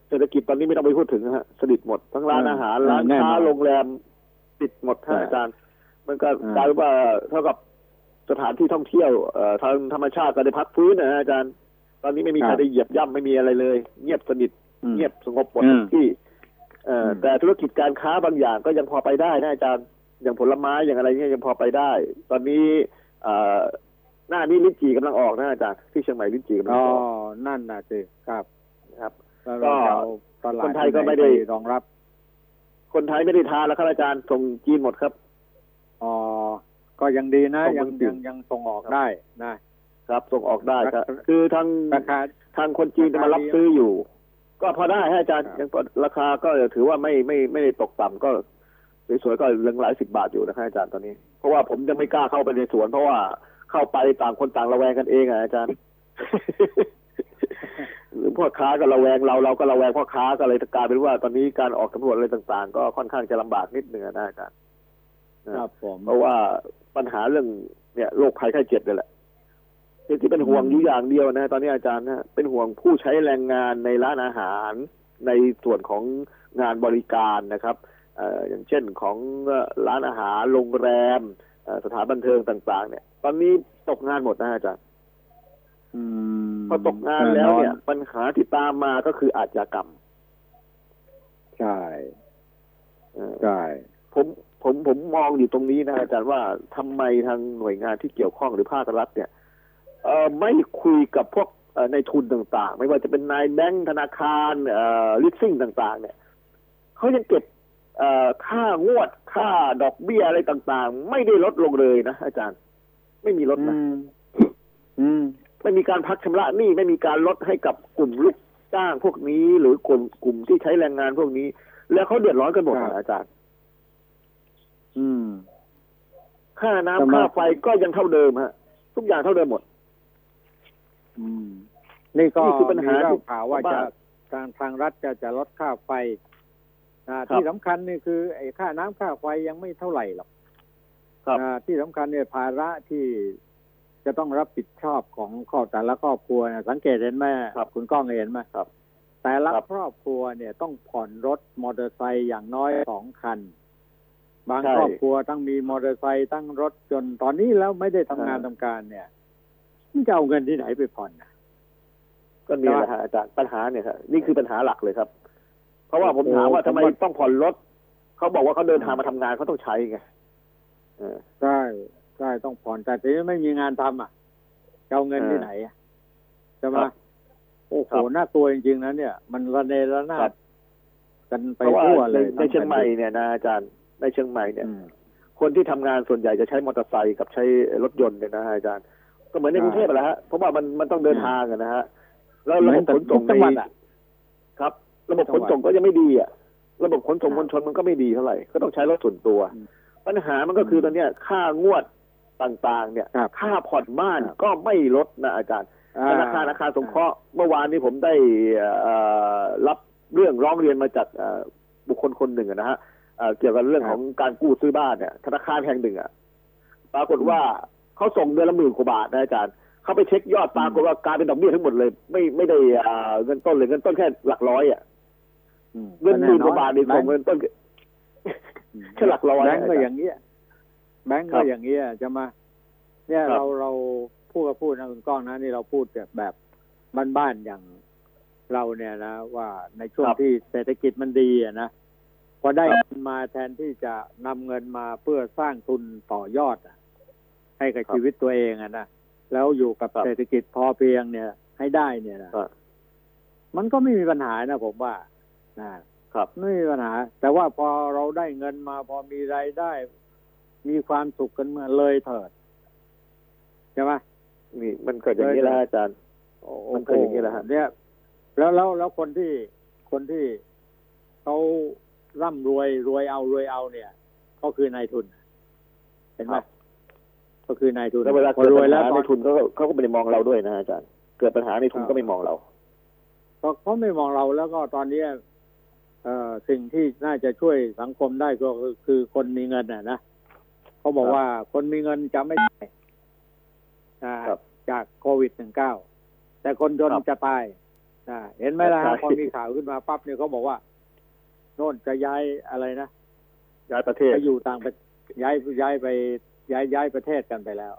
เศรษฐกิจตอนนี้ไม่ต้องไปพูดถึงฮะสนิทหมดทั้งร้านอาหารร้านค้าโรงแรมปิดหมดอาจารย์มันก็กลายเป็นว่าเท่ากับสถานที่ท่องเที่ยวทางธรรมชาติก็ได้พักฟื้นนะอาจารย์ตอนนี้ไม่มีใครได้เหยียบย่ำไม่มีอะไรเลยเงียบสนิทเงียบสงบหมดที่ แต่ธุรกิจการค้าบางอย่างก็ยังพอไปได้นะอาจารย์อย่างผลไม้อย่างอะไรเงี้ยยังพอไปได้ตอนนี้หน้านี้ลิ้นจี่กำลังออกนะอาจารย์ที่เชียงใหม่ลิ้นจี่กำลังออกนั่นน่ะสิครับครับก็คนไทยก็ไม่ได้รองรับคนไทยไม่ได้ทานแล้วครับอาจารย์ส่งจีนหมดครับอ๋อก็ยังดีนะยังส่งออกได้นะครับส่งออกได้ครับคือทางคนจีนจะมารับซื้ออยู่ก็พอได้ฮะอาจารย์ยังราคาก็ถือว่าไม่ได้ตกต่ำก็สวยๆก็เรื่องหลายสิบบาทอยู่นะครับอาจารย์ตอนนี้เพราะว่าผมยังไม่กล้าเข้าไปในสวนเพราะว่าเข้าไปต่างคนต่างระแวงกันเองอ่ะอาจารย์หรือพ่อค้าก็ระแวงเราก็ระแวงพ่อค้าก็เลยกลายเป็นว่าตอนนี้การออกตำรวจอะไรต่างๆก็ค่อนข้างจะลำบากนิดนึงนะอาจารย์ครับผมเพราะว่าปัญหาเรื่องเนี่ยโรคภัยไข้เจ็บนี่แหละที่เป็นห่วงอยู่อย่างเดียวนะตอนนี้อาจารย์นะเป็นห่วงผู้ใช้แรงงานในร้านอาหารในส่วนของงานบริการนะครับอย่างเช่นของร้านอาหารโรงแรมสถานบันเทิงต่างๆเนี่ยตอนนี้ตกงานหมดนะอาจารย์พอตกงานแล้วเนี่ยปัญหาที่ตามมาก็คืออาชญากรรมใช่ใช่ผมมองอยู่ตรงนี้นะอาจารย์ว่าทำไมทางหน่วยงานที่เกี่ยวข้องหรือภาครัฐเนี่ยไม่คุยกับพวกในทุนต่างๆไม่ว่าจะเป็นนายแบงค์ธนาคารลิสซิ่งต่างๆเนี่ยเขายังเก็บค่างวดค่าดอกเบี้ยอะไรต่างๆไม่ได้ลดลงเลยนะอาจารย์ไม่มีลดนะไม่มีการพักชำระหนี้ไม่มีการลดให้กับกลุ่มลูกจ้างพวกนี้หรือกลุ่มที่ใช้แรงงานพวกนี้แล้วเขาเดือดร้อนกันหมดอาจารย์ค่าน้ำค่าไฟก็ยังเท่าเดิมฮะทุกอย่างเท่าเดิมหมดนี่ก็คือปัญหาที่ข่าวว่าจะทางรัฐจะลดค่าไฟที่สำคัญนี่คือไอ้ค่าน้ำค่าไฟยังไม่เท่าไหร่หรอกที่สำคัญเนี่ยภาระที่จะต้องรับผิดชอบของครอบแต่ละครอบครัวสังเกตเห็นไหมครับคุณก้องเห็นไหมครับแต่ละครอบครัวเนี่ยต้องผ่อนรถมอเตอร์ไซค์อย่างน้อย2คันบางครอบครัวทั้งมีมอเตอร์ไซค์ทั้งรถจนตอนนี้แล้วไม่ได้ทำงานทำการเนี่ยมันจะเอาเงินที่ไหนไปผ่อนนะก็นี่แหละอาจารย์ปัญหาเนี่ยครับนี่คือปัญหาหลักเลยครับเพราะว่าผมถามว่าทำไมต้องผ่อนรถเขาบอกว่าเขาเดินทางมาทำงานเขาต้องใช้ไงใช่ต้องผ่อนแต่ทีนี้ไม่มีงานทำอ่ะเอาเงินที่ไหนใช่ไหมโอ้โหน่ากลัวจริงๆนะเนี่ยมันระเนระนาดกันไปทั่วเลยในเชียงใหม่เนี่ยนะอาจารย์ในเชียงใหม่เนี่ยคนที่ทำงานส่วนใหญ่จะใช้มอเตอร์ไซค์กับใช้รถยนต์เนี่ยนะอาจารย์ก็เหมือนในกรุงเทพแหละฮะเพราะว่ามันต้องเดินทางกันนะฮะแล้วระบบขนส่งในครับระบบขนส่งก็ยังไม่ดีอ่ะระบบขนส่งมวลชนมันก็ไม่ดีเท่าไหร่ก็ต้องใช้รถส่วนตัวปัญหามันก็คือตอนเนี้ยค่างวดต่างๆเนี่ยค่าผ่อนบ้านก็ไม่ลดนะอาจารย์ธนาคารอาคารสงเคราะห์เมื่อวานนี้ผมได้รับเรื่องร้องเรียนมาจากบุคคลคนหนึ่งนะฮะเกี่ยวกับเรื่องของการกู้ซื้อบ้านเนี่ยธนาคารแห่งหนึ่งอ่ะปรากฏว่าเขาส่งเดือนละ10,000 กว่าบาทนะอาจารย์เขาไปเช็คยอดปรากฏว่ากลายเป็นดอกเบี้ยทั้งหมดเลยไม่ได้เงินต้นเลยเงินต้นแค่หลักร้อยอ่ะเงิน10,000 กว่าบาทนี่ส่งเงินต้นแค่หลักร้อยแบงก์ก็อย่างเงี้ยแบงก์ก็อย่างเงี้ยจะมาเนี่ยเราพูดนะคุณก้องนะนี่เราพูดแบบบ้านๆอย่างเราเนี่ยนะว่าในช่วงที่เศรษฐกิจมันดีอ่ะนะพอได้เงินมาแทนที่จะนำเงินมาเพื่อสร้างทุนต่อยอดให้กับชีวิตตัวเองอ่ะนะแล้วอยู่กับเศรษฐกิจพอเพียงเนี่ยให้ได้เนี่ยนะมันก็ไม่มีปัญหานะผมว่านะครับไม่มีปัญหาแต่ว่าพอเราได้เงินมาพอมีรายได้มีความสุขกันมาเลยเถิดใช่ไหมนี่มันเกิดอย่างนี้แล้วอาจารย์มันเกิดอย่างนี้แล้วเนี่ยแล้วคนที่เขาร่ำรวยเอาเนี่ยก็คือนายทุนเห็นไหมก็คือนายทุนแล้วเวลาเกิดปัญหาในทุนเขาก็ไม่ได้มองเราด้วยนะอาจารย์เกิดปัญหาในทุนก็ไม่มองเราเพราะไม่มองเราแล้วก็ตอนนี้สิ่งที่น่าจะช่วยสังคมได้ก็คือคนมีเงินนะเขาบอกว่าคนมีเงินจะไม่ตายจากโควิด-19 แต่คนจนจะตายเห็นไหมล่ะพอมีข่าวขึ้นมาปั๊บเนี่ยเขาบอกว่าโน่นจะย้ายอะไรนะย้ายประเทศไปอยู่ต่างประเทศย้ายประเทศกันไปแล้ว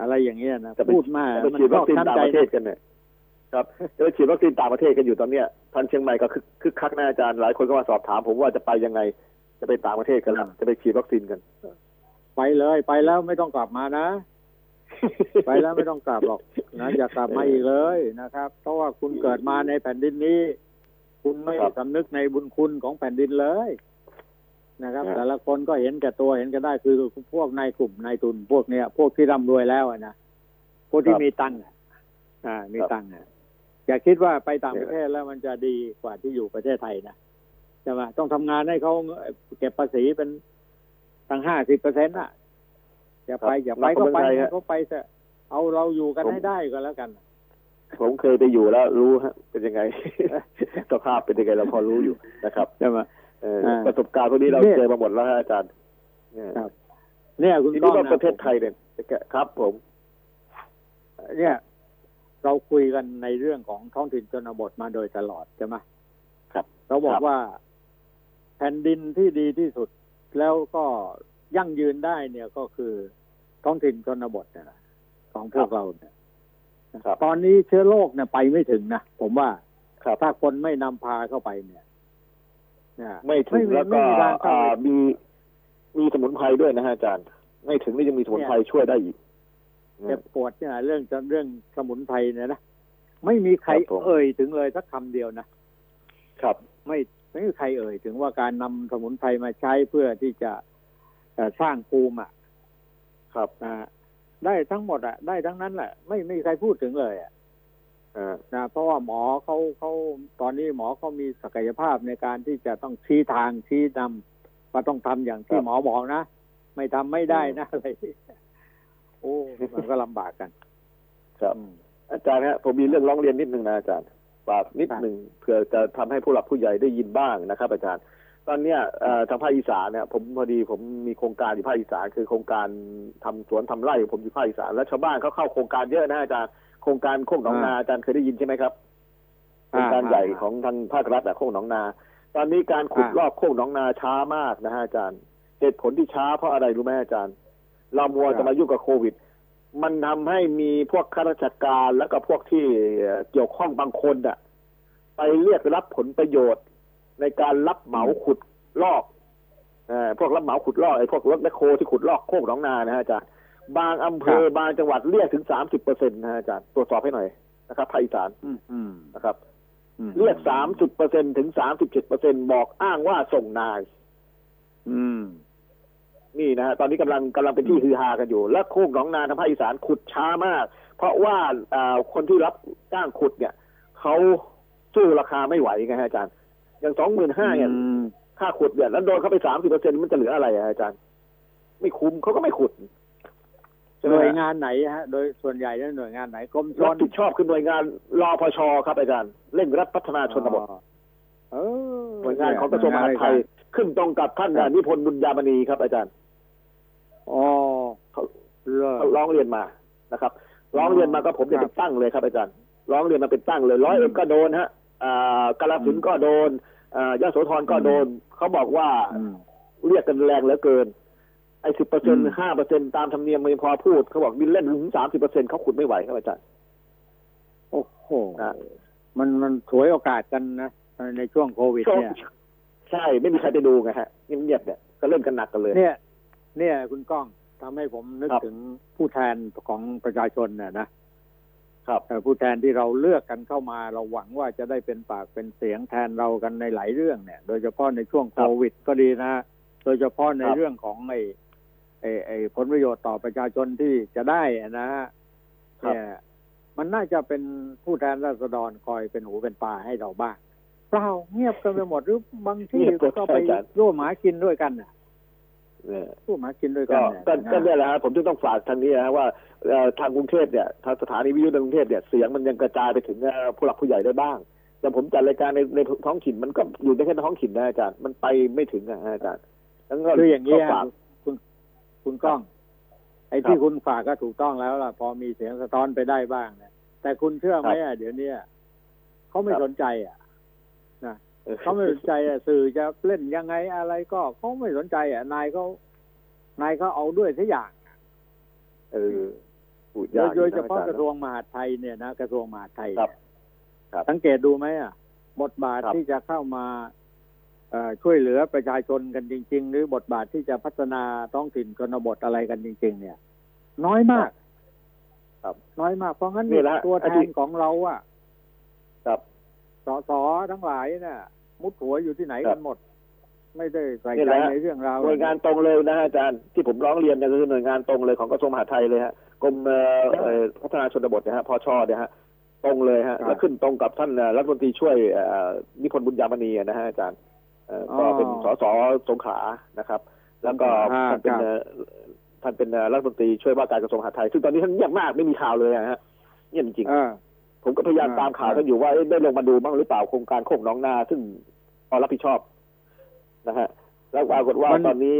อะไรอย่างเงี้ยนะพูดมากมันก็ตั้งใจกันเนี่ยครับจะฉีดวัคซีนต่างประเทศกันอยู่ตอนเนี้ย ทางเชียงใหม่ก็คึกคักนะอาจารย์หลายคนก็มาสอบถามผมว่าจะไปยังไงจะไปต่างประเทศกันจะไปฉีดวัคซีนกันไปเลยไปแล้วไม่ต้องกลับมานะ ไปแล้วไม่ต้องกลับหรอกนะอย่ากลับมาอีกเลยนะครับเพราะว่าคุณเกิดมาในแผ่นดินนี้คุณไม่สำนึกในบุญคุณของแผ่นดินเลยนะครับแต่ละคนก็เห็นแก่ตัวเห็นกันได้คือพวกนายกลุ่มนายทุนพวกเนี้ยพวกที่ร่ำรวยแล้วนะพวกที่มีตังค์มีตังค์อย่าคิดว่าไปต่างประเทศแล้วมันจะดีกว่าที่อยู่ประเทศไทยนะใช่ไหมต้องทำงานให้เขาเก็บภาษีเป็นตั้ง 50% น่ะอย่าไปก็ไปเขาไปจะเอาเราอยู่กันให้ได้ก็แล้วกันผมเคยไปอยู่แล้วรู้ฮะเป็นยังไงสภาพเป็นยังไงเราพอรู้อยู่นะครับใช่ไหมประสบการณ์พวกนี้เราเจอมาหมดแล้วอาจารย์เนี่ยคุณก้องนะประเทศไทยเนี่ยครับผมเนี่ยเราคุยกันในเรื่องของท้องถิ่นชนบทมาโดยตลอดใช่ไหมครับเราบอกว่าแผ่นดินที่ดีที่สุดแล้วก็ยั่งยืนได้เนี่ยก็คือท้องถิ่นชนบทนะของพวกเราเนี่ยตอนนี้เชื้อโรคเนี่ยไปไม่ถึงนะผมว่าถ้าคนไม่นำพาเข้าไปเนี่ยไม่ถึงแล้วก็มีสมุนไพรด้วยนะฮะอาจารย์ไม่ถึงนี่ยังมีสมุนไพรช่วยได้อีกเจ็บปวดเนี่ยเรื่องสมุนไพรเนี่ยนะไม่มีใครเอ่ยถึงเลยสักคำเดียวนะครับไม่มีใครเอ่ยถึงว่าการนำสมุนไพรมาใช้เพื่อที่จะสร้างภูมิอ่ะครับได้ทั้งหมดอ่ะได้ทั้งนั้นแหละไม่มีใครพูดถึงเลยอ่ะนะเพราะว่าหมอเขาตอนนี้หมอเขามีศักยภาพในการที่จะต้องชี้ทางชี้นำว่าต้องทำอย่างที่หมอบอกนะไม่ทำไม่ได้นะอะไรโอ้มันก็ลำบากกันครับอาจารย์ฮะผมมีเรื่องร้องเรียนนิดนึงนะอาจารย์ฝากนิดนึงเพื่อจะทำให้ผู้หลักผู้ใหญ่ได้ยินบ้างนะครับอาจารย์ตอนเนี้ยทางภาคอีสานเนี่ยผมพอดีผมมีโครงการอยู่ภาคอีสานคือโครงการทำสวนทำไร่ผมอยู่ภาคอีสานและชาวบ้านเขาเข้าโครงการเยอะนะอาจารย์โครงการโคกหนองนาอาจารย์เคยได้ยินใช่ไหมครับโครงการใหญ่ของทางภาครัฐอะโคกหนองนาตอนนี้การขุดลอกโคกหนองนาช้ามากนะฮะอาจารย์เหตุผลที่ช้าเพราะอะไรรู้ไหมอาจารย์เรามัวจะมายุ่งกับโควิดมันทำให้มีพวกข้าราชการแล้วก็พวกที่เกี่ยวข้องบางคนอะไปเรียกรับผลประโยชน์ในการรับเหมาขุดลอกพวกรับเหมาขุดลอกไอ้พวกรถแมคโครที่ขุดลอกโคกหนองนานะฮะอาจารย์บางอำเภอบางจังหวัดเรียกถึง 30% นะอาจารย์ตรวจสอบให้หน่อยนะครับภาคอีสานนะครับเรียก 30% ถึง 37% บอกอ้างว่าส่งนายนี่นะฮะตอนนี้กำลังเป็นที่ฮือฮากันอยู่และโคกหนองนาทางภาคอีสานขุดช้ามากเพราะว่าคนที่รับจ้างขุดเนี่ยเขาสู้ราคาไม่ไหวไงฮะอาจารย์อย่าง 25,000 เนี่ยค่าขุดเนี่ยแล้วโดนเข้าไป 30% มันจะเหลืออะไรอาจารย์ไม่คุ้มเขาก็ไม่ขุดหน่วยงานไหนฮะโดยส่วนใหญ่แล้วหน่วยงานไหนกรมรับผิดชอบคือหน่วยงานรพช.ครับอาจารย์เร่งรัดพัฒนาชนบทหน่วยงานของกระทรวงมหาดไทยขึ้นตรงกับท่านนิพนธ์บุญญามณีครับอาจารย์อ๋อเขาร้องเรียนมานะครับร้องเรียนมาก็ผมจะเป็นตั้งเลยครับอาจารย์ร้องเรียนมาเป็นตั้งเลยร้อยเอ็ดก็โดนฮะกาฬสินธุ์ก็โดนยโสธรก็โดนเขาบอกว่าเรียกกันแรงเหลือเกินไอ้ 10% 5% ตามธรรมเนียมมันพอพูดเขาบอกบินเล่นถึง 30% เขาขุดไม่ไหวครับอาจารย์โอ้โหมันฉวยโอกาสกันนะในช่วงโควิดเนี่ยใช่ไม่มีใครไปดูไงฮะเงียบๆเนี่ยก็เล่นกันหนักกันเลยเนี่ยคุณก้องทำให้ผมนึกถึงผู้แทนของประชาชนนะครับผู้แทนที่เราเลือกกันเข้ามาเราหวังว่าจะได้เป็นปากเป็นเสียงแทนเรากันในหลายเรื่องเนี่ยโดยเฉพาะในช่วงโควิดก็ดีนะโดยเฉพาะในเรื่องของไอ้ผลประโยชน์ต่อประชาชนที่จะได้นะฮะเนี่ยมันน่าจะเป็นผู้แทนราษฎรคอยเป็นหูเป็นตาให้เราบ้างเปล่าเงียบกันไปหมดหรือบางที่ก็ไปร่วมหากินด้วยกันน่ะร่วมหากินด้วยกันก็เนี่ยแหละฮะผมจึงต้องฝากทางนี้นะว่าทางกรุงเทพเนี่ยทางสถานีวิทยุในกรุงเทพเนี่ยเสียงมันยังกระจายไปถึงผู้หลักผู้ใหญ่ได้บ้างแต่ผมจัดรายการในท้องถิ่นมันก็อยู่ในแค่ท้องถิ่นนะอาจารย์มันไปไม่ถึงนะอาจารย์แล้วก็อย่างนี้คุณก้องไอ้ที่คุณฝากก็ถูกต้องแล้วล่ะพอมีเสียงสะท้อนไปได้บ้างนะแต่คุณเชื่อไหมอ่ะเดี๋ยวนี้เขาไม่สนใจอ่ะนะเขาไม่สนใจอ่ะสื่อจะเล่นยังไงอะไรก็เขาไม่สนใจอ่ะนายเขาเอาด้วยทุกอย่างโดยเฉพาะกระทรวงมหาดไทยเนี่ยนะกระทรวงมหาดไทยสังเกตดูไหมอ่ะ บทบาทที่จะเข้ามาช่วยเหลือประชาชนกันจริงๆหรือบทบาทที่จะพัฒนาท้องถิ่นชนบทอะไรกันจริงๆเนี่ยน้อยมากครับน้อยมากเพราะงั้นตัวแทนของเราอ่ะครับสสทั้งหลายน่ะมุดหัวอยู่ที่ไหนกันหมดไม่ได้ใส่ใจในเรื่องราวหน่วยงานตรงเลยนะอาจารย์ที่ผมร้องเรียนกันคือหน่วยงานตรงเลยของกระทรวงมหาดไทยเลยฮะกรมพัฒนาชนบทนะฮะพช.เนี่ยฮะตรงเลยฮะแล้วขึ้นตรงกับท่านรัฐมนตรีช่วยนิพนธ์บุญญามณีนะฮะอาจารย์ก็เป็นสสสงขลานะครับแล้วก็ท่านเป็นรัฐมนตรีช่วยว่าการกระทรวงมหาดไทยซึ่งตอนนี้ท่านเงียบมากไม่มีข่าวเลยฮะเงียบจริงผมก็พยายามตามข่าวท่านอยู่ว่าได้ลงมาดูบ้างหรือเปล่าโครงการโคกหนองนาซึ่งพอรับผิดชอบนะฮะแล้วปรากฏว่าตอนนี้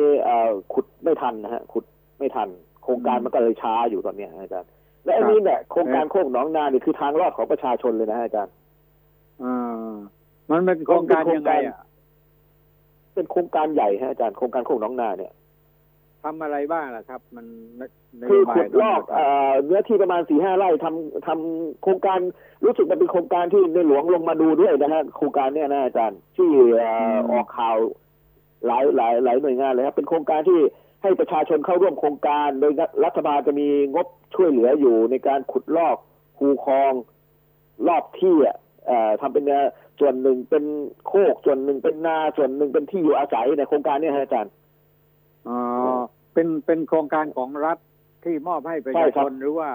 ขุดไม่ทันนะฮะขุดไม่ทันโครงการมันก็เลยช้าอยู่ตอนนี้อาจารย์และอันนี้เนี่ยโครงการโคกหนองนานี่คือทางรอดของประชาชนเลยนะอาจารย์มันเป็นโครงการยังไงอ่ะเป็นโครงการใหญ่ฮะอาจารย์โครงการโคกหนองนาเนี่ยทำอะไรบ้างล่ะครับมันคือขุดลอกเนื้อที่ประมาณ 4-5 ไร่ทำโครงการรู้สึกมันเป็นโครงการที่ในหลวงลงมาดูด้วยนะฮะโครงการเนี่ยนะอาจารย์ที่ออกข่าวหลายหน่วยงานเลยครับเป็นโครงการที่ให้ประชาชนเข้าร่วมโครงการโดยรัฐบาลจะมีงบช่วยเหลืออยู่ในการขุดลอกคูคลองรอบที่ทำเป็นส่วนหนึ่งเป็นโคกส่วนหนึ่งเป็นนาส่วนหนึ่งเป็นที่อยู่อาศัยในโครงการเนี่ยฮะอาจารย์เป็นโครงการของรัฐที่มอบให้ประชาชนหรือว่า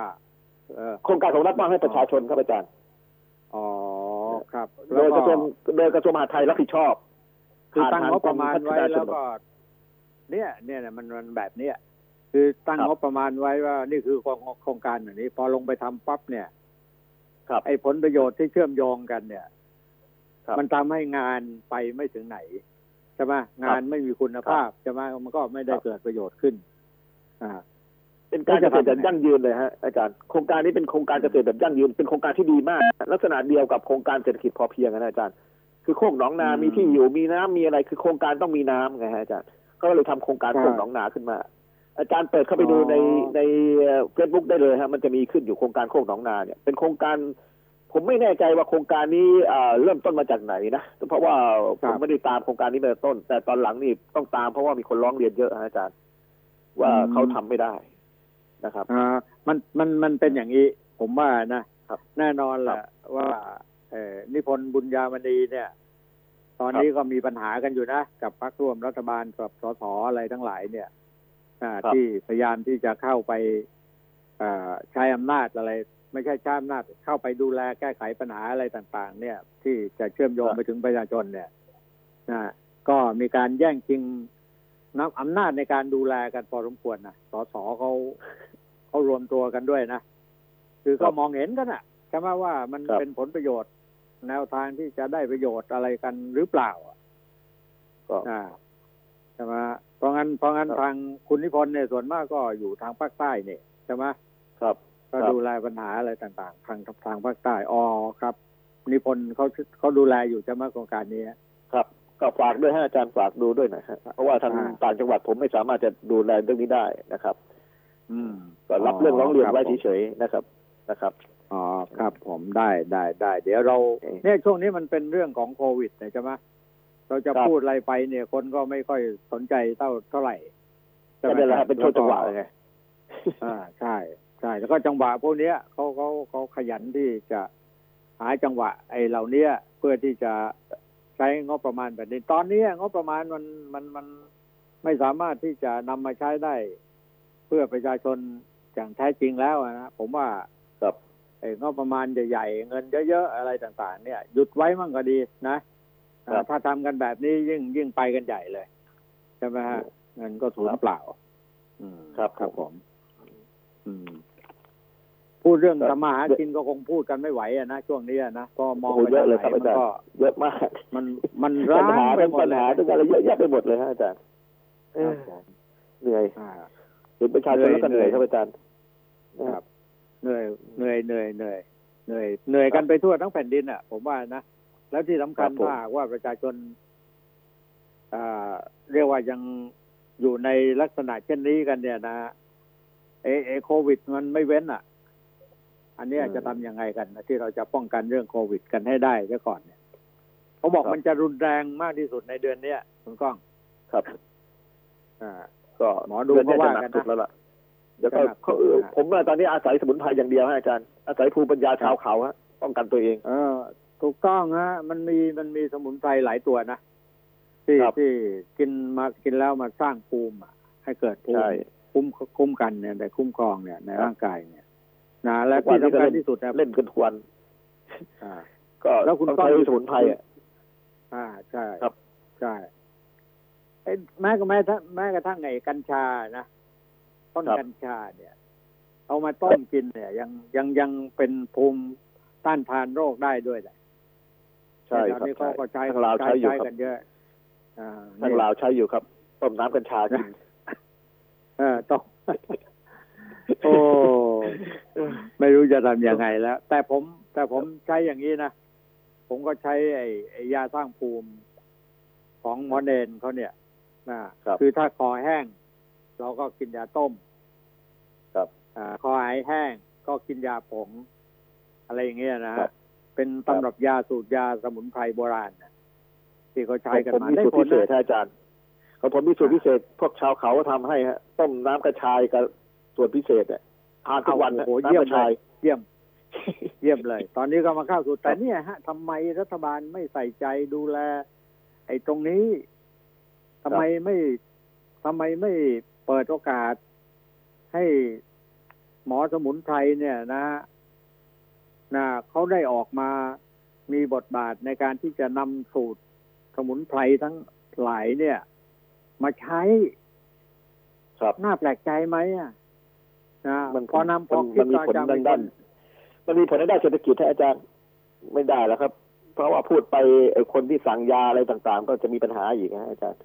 โครงการของรัฐมอบให้ประชาชนครับอาจารย์อ๋อครับโดยกระทรวงมหาดไทยรับผิดชอบคือตั้งงบประมาณไว้แล้วก็เนี่ยมันแบบเนี้ยคือตั้งงบประมาณไว้ว่านี่คือโครงการแบบนี้พอลงไปทำปั๊บเนี่ยครับไอ้ผลประโยชน์ที่เชื่อมโยงกันเนี่ยมันทำให้งานไปไม่ถึงไหนใช่ไหมงานไม่มีคุณภาพใช่ไหมมันก็ไม่ได้เกิดประโยชน์ขึ้นเป็นการเกษตรแบบยั่งยืนเลยฮะอาจารย์โครงการนี้เป็นโครงการเกษตรแบบยั่งยืนเป็นโครงการที่ดีมากลักษณะเดียวกับโครงการเศรษฐกิจพอเพียงนะอาจารย์คือโคกหนองนามีที่อยู่มีน้ำมีอะไรคือโครงการต้องมีน้ำไงฮะอาจารย์ก็เลยทำโครงการโคกหนองนาขึ้นมาอาจารย์เปิดเข้าไปดูใน Facebook ได้เลยฮะมันจะมีขึ้นอยู่โครงการโคกหนองนาเนี่ยเป็นโครงการผมไม่แน่ใจว่าโครงการนี้เริ่มต้นมาจากไหนนะเพราะว่าผมไม่ได้ตามโครงการนี้มาต้นแต่ตอนหลังนี่ต้องตามเพราะว่ามีคนร้องเรียนเยอะฮะอาจารย์ว่าเขาทำไม่ได้นะครับมันเป็นอย่างนี้ผมว่านะแน่นอนแหละว่านิพนธ์บุญญามณีเนี่ยตอนนี้ก็มีปัญหากันอยู่นะกับพรรคร่วมรัฐบาลกับสสอะไรทั้งหลายเนี่ยที่พยายามที่จะเข้าไปใช้อำนาจอะไรไม่ใช่ใช้อำนาจเข้าไปดูแลแก้ไขปัญหาอะไรต่างๆเนี่ยที่จะเชื่อมโยงไปถึงประชาชนเนี่ยก็มีการแย่งชิงอำนาจในการดูแลกันพอสมควรนะสสเขารวมตัวกันด้วยนะคือก็มองเห็นกันนะใช่ไหมว่ามันเป็นผลประโยชน์แนวทางที่จะได้ประโยชน์อะไรกันหรือเปล่าก็ใช่ไหมเพราะงั้นทางคุณนิพนธ์เนี่ยส่วนมากก็อยู่ทางภาคใต้เนี่ยใช่ไหมครับก็ดูแลปัญหาอะไรต่างๆทางภาคใต้อ๋อครับนิพนธ์เขาดูแลอยู่ใช่ไหมโครงการนี้ครับก็ฝากด้วยฮะอาจารย์ฝากดูด้วยนะฮะเพราะว่าทางต่างจังหวัดผมไม่สามารถจะดูแลเรื่องนี้ได้นะครับก็รับเรื่องร้องเรียนไว้เฉยๆนะครับอ๋อครับผมได้เดี๋ยวเราเนี่ยช่วงนี้มันเป็นเรื่องของโควิดนะใช่ไหมเราจะพูดอะไรไปเนี่ยคนก็ไม่ค่อยสนใจเท่าไหร่แต่เดี๋ยวเราเป็นช่วงจังหวะไงใช่แล้วก็จังหวะพวกนี้เขาขยันที่จะหาจังหวะไอ้เหล่านี้เพื่อที่จะใช้งบประมาณแบบนี้ตอนนี้งบประมาณมันไม่สามารถที่จะนำมาใช้ได้เพื่อประชาชนอย่างแท้จริงแล้วนะผมว่าก็ประมาณใหญ่ๆเงินเยอะๆอะไรต่างๆเนี่ยหยุดไว้มั่งก็ดีนะถ้าทำกันแบบนี้ยิ่งไปกันใหญ่เลยใช่ไหมฮะเงินก็สูญเปล่าครับผมพูดเรื่องทำมาหากินก็คงพูดกันไม่ไหวอะนะช่วงนี้นะก็มองไปเยอะเลยครับอาจารย์เยอะมากมันร้างไปหมดปัญหาทุกอย่างเยอะแยะไปหมดเลยฮะอาจารย์เหนื่อยเห็นประชาชนก็เหนื่อยครับอาจารย์ครับเหนื่อยกันไปทั่วทั้งแผ่นดินอ่ะผมว่านะแล้วที่สำคัญมากว่าประชาชนเรียกว่ายังอยู่ในลักษณะเช่นนี้กันเนี่ยนะไอโควิดมันไม่เว้นอ่ะอันนี้จะทำยังไงกันนะที่เราจะป้องกันเรื่องโควิดกันให้ได้ซะก่อนเนี่ย เขาบอกมันจะรุนแรงมากที่สุดในเดือนนี้คุณก้องครับก็เดือนนี้จะหนักสุดแล้วล่ะแล้วก็ผมตอนนี้อาศัยสมุนไพรอย่างเดียวฮะอาจารย์อาศัยภูมิปัญญาชาวเขาฮะป้องกันตัวเองถูกต้องฮะมันมีสมุนไพรหลายตัวนะที่กินแล้วมาสร้างภูมิให้เกิดภูมิคุ้มกันเนี่ยแต่คุ้มครองเนี่ยในร่างกายเนี่ยนะและที่สำคัญที่สุดนะเล่นกันทุกวันก็แล้วคุณต้องใช้สมุนไพรใช่ครับใช่แม้กระทั่งไอ้กัญชานะต้นกัญชาเนี่ยเอามาต้มกินเนี่ยยังเป็นภูมิต้านทานโรคได้ด้วยแหละใช่ครับนี่ก็ใช้กันเยอะทางลาวใช้อยู่ครับต้มน้ำกัญชากินต้องโอ้ไม่รู้จะทำยังไงแล้วแต่ผมใช้อย่างนี้นะผมก็ใช้ไอ้ยาสร้างภูมิของหมอเนนเขาเนี่ยนะคือถ้าคอแห้งเราก็กินยาต้มครับคอหายแห้งก็กินยาผงอะไรอย่างเงี้ยนะเป็นตำรับยาสูตรยาสมุนไพรโบราณที่เขาใช้กันมาได้ผลพิเศษอาจารย์เขาทำมีสูตรพิเศษพวกชาวเขาทำให้ฮะต้มน้ำกระชายกับส่วนพิเศษเนี่ยทานทุกวันนะน้ำกระชายเยี่ยมเลยตอนนี้ก็มาเข้าสูตรแต่เนี่ยฮะทำไมรัฐบาลไม่ใส่ใจดูแลไอ้ตรงนี้ทำไมไม่เปิดโอกาสให้หมอสมุนไพรเนี่ยนะเขาได้ออกมามีบทบาทในการที่จะนำสูตรสมุนไพรทั้งหลายเนี่ยมาใช้น่าแปลกใจไหมอ่ะนะพอนำพอคิดอาจารย์มันมีผลได้เศรษฐกิจให้อาจารย์ไม่ได้แล้วครับเพราะว่าพูดไปคนที่สั่งยาอะไรต่างๆก็จะมีปัญหาอีกนะอาจารย์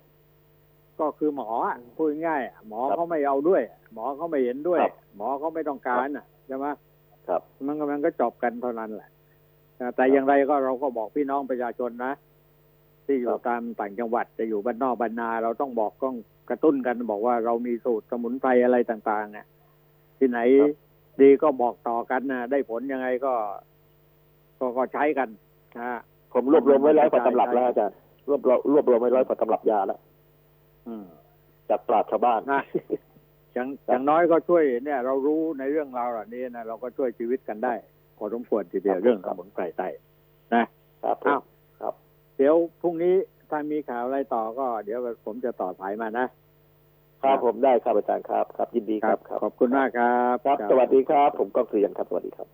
ก็คือหมอพูดง่ายหมอเขาไม่เอาด้วยหมอเขาไม่เห็นด้วยหมอเขาไม่ต้องการอ่ะใช่ไหมครับมันก็จบกันเท่านั้นแหละแต่อย่างไรก็เราก็บอกพี่น้องประชาชนนะที่อยู่ตามต่างจังหวัดจะอยู่บ้านนอกบ้านนาเราต้องบอกต้องกระตุ้นกันบอกว่าเรามีสูตรสมุนไพรอะไรต่างๆเนี่ยที่ไหนดีก็บอกต่อกันนะได้ผลยังไงก็ใช้กันนะผมรวบรวมไว้ร้อยกว่าตำรับแล้วอาจารย์รวบรวมไว้ร้อยกว่าตำรับยาแล้วจากปราชญ์ชาวบ้านนะอย่างน้อยก็ช่วยเนี่ยเรารู้ในเรื่องราวเหล่านี้นะเราก็ช่วยชีวิตกันได้พอสมควรทีเดียวเรื่องสมุนไพรไทยนะครับครับเดี๋ยวพรุ่งนี้ถ้ามีข่าวอะไรต่อก็เดี๋ยวผมจะต่อสายมานะครับผมได้ครับอาจารย์ครับครับยินดีครับขอบคุณมากครับสวัสดีครับผมก็เกรียนครับสวัสดีครับ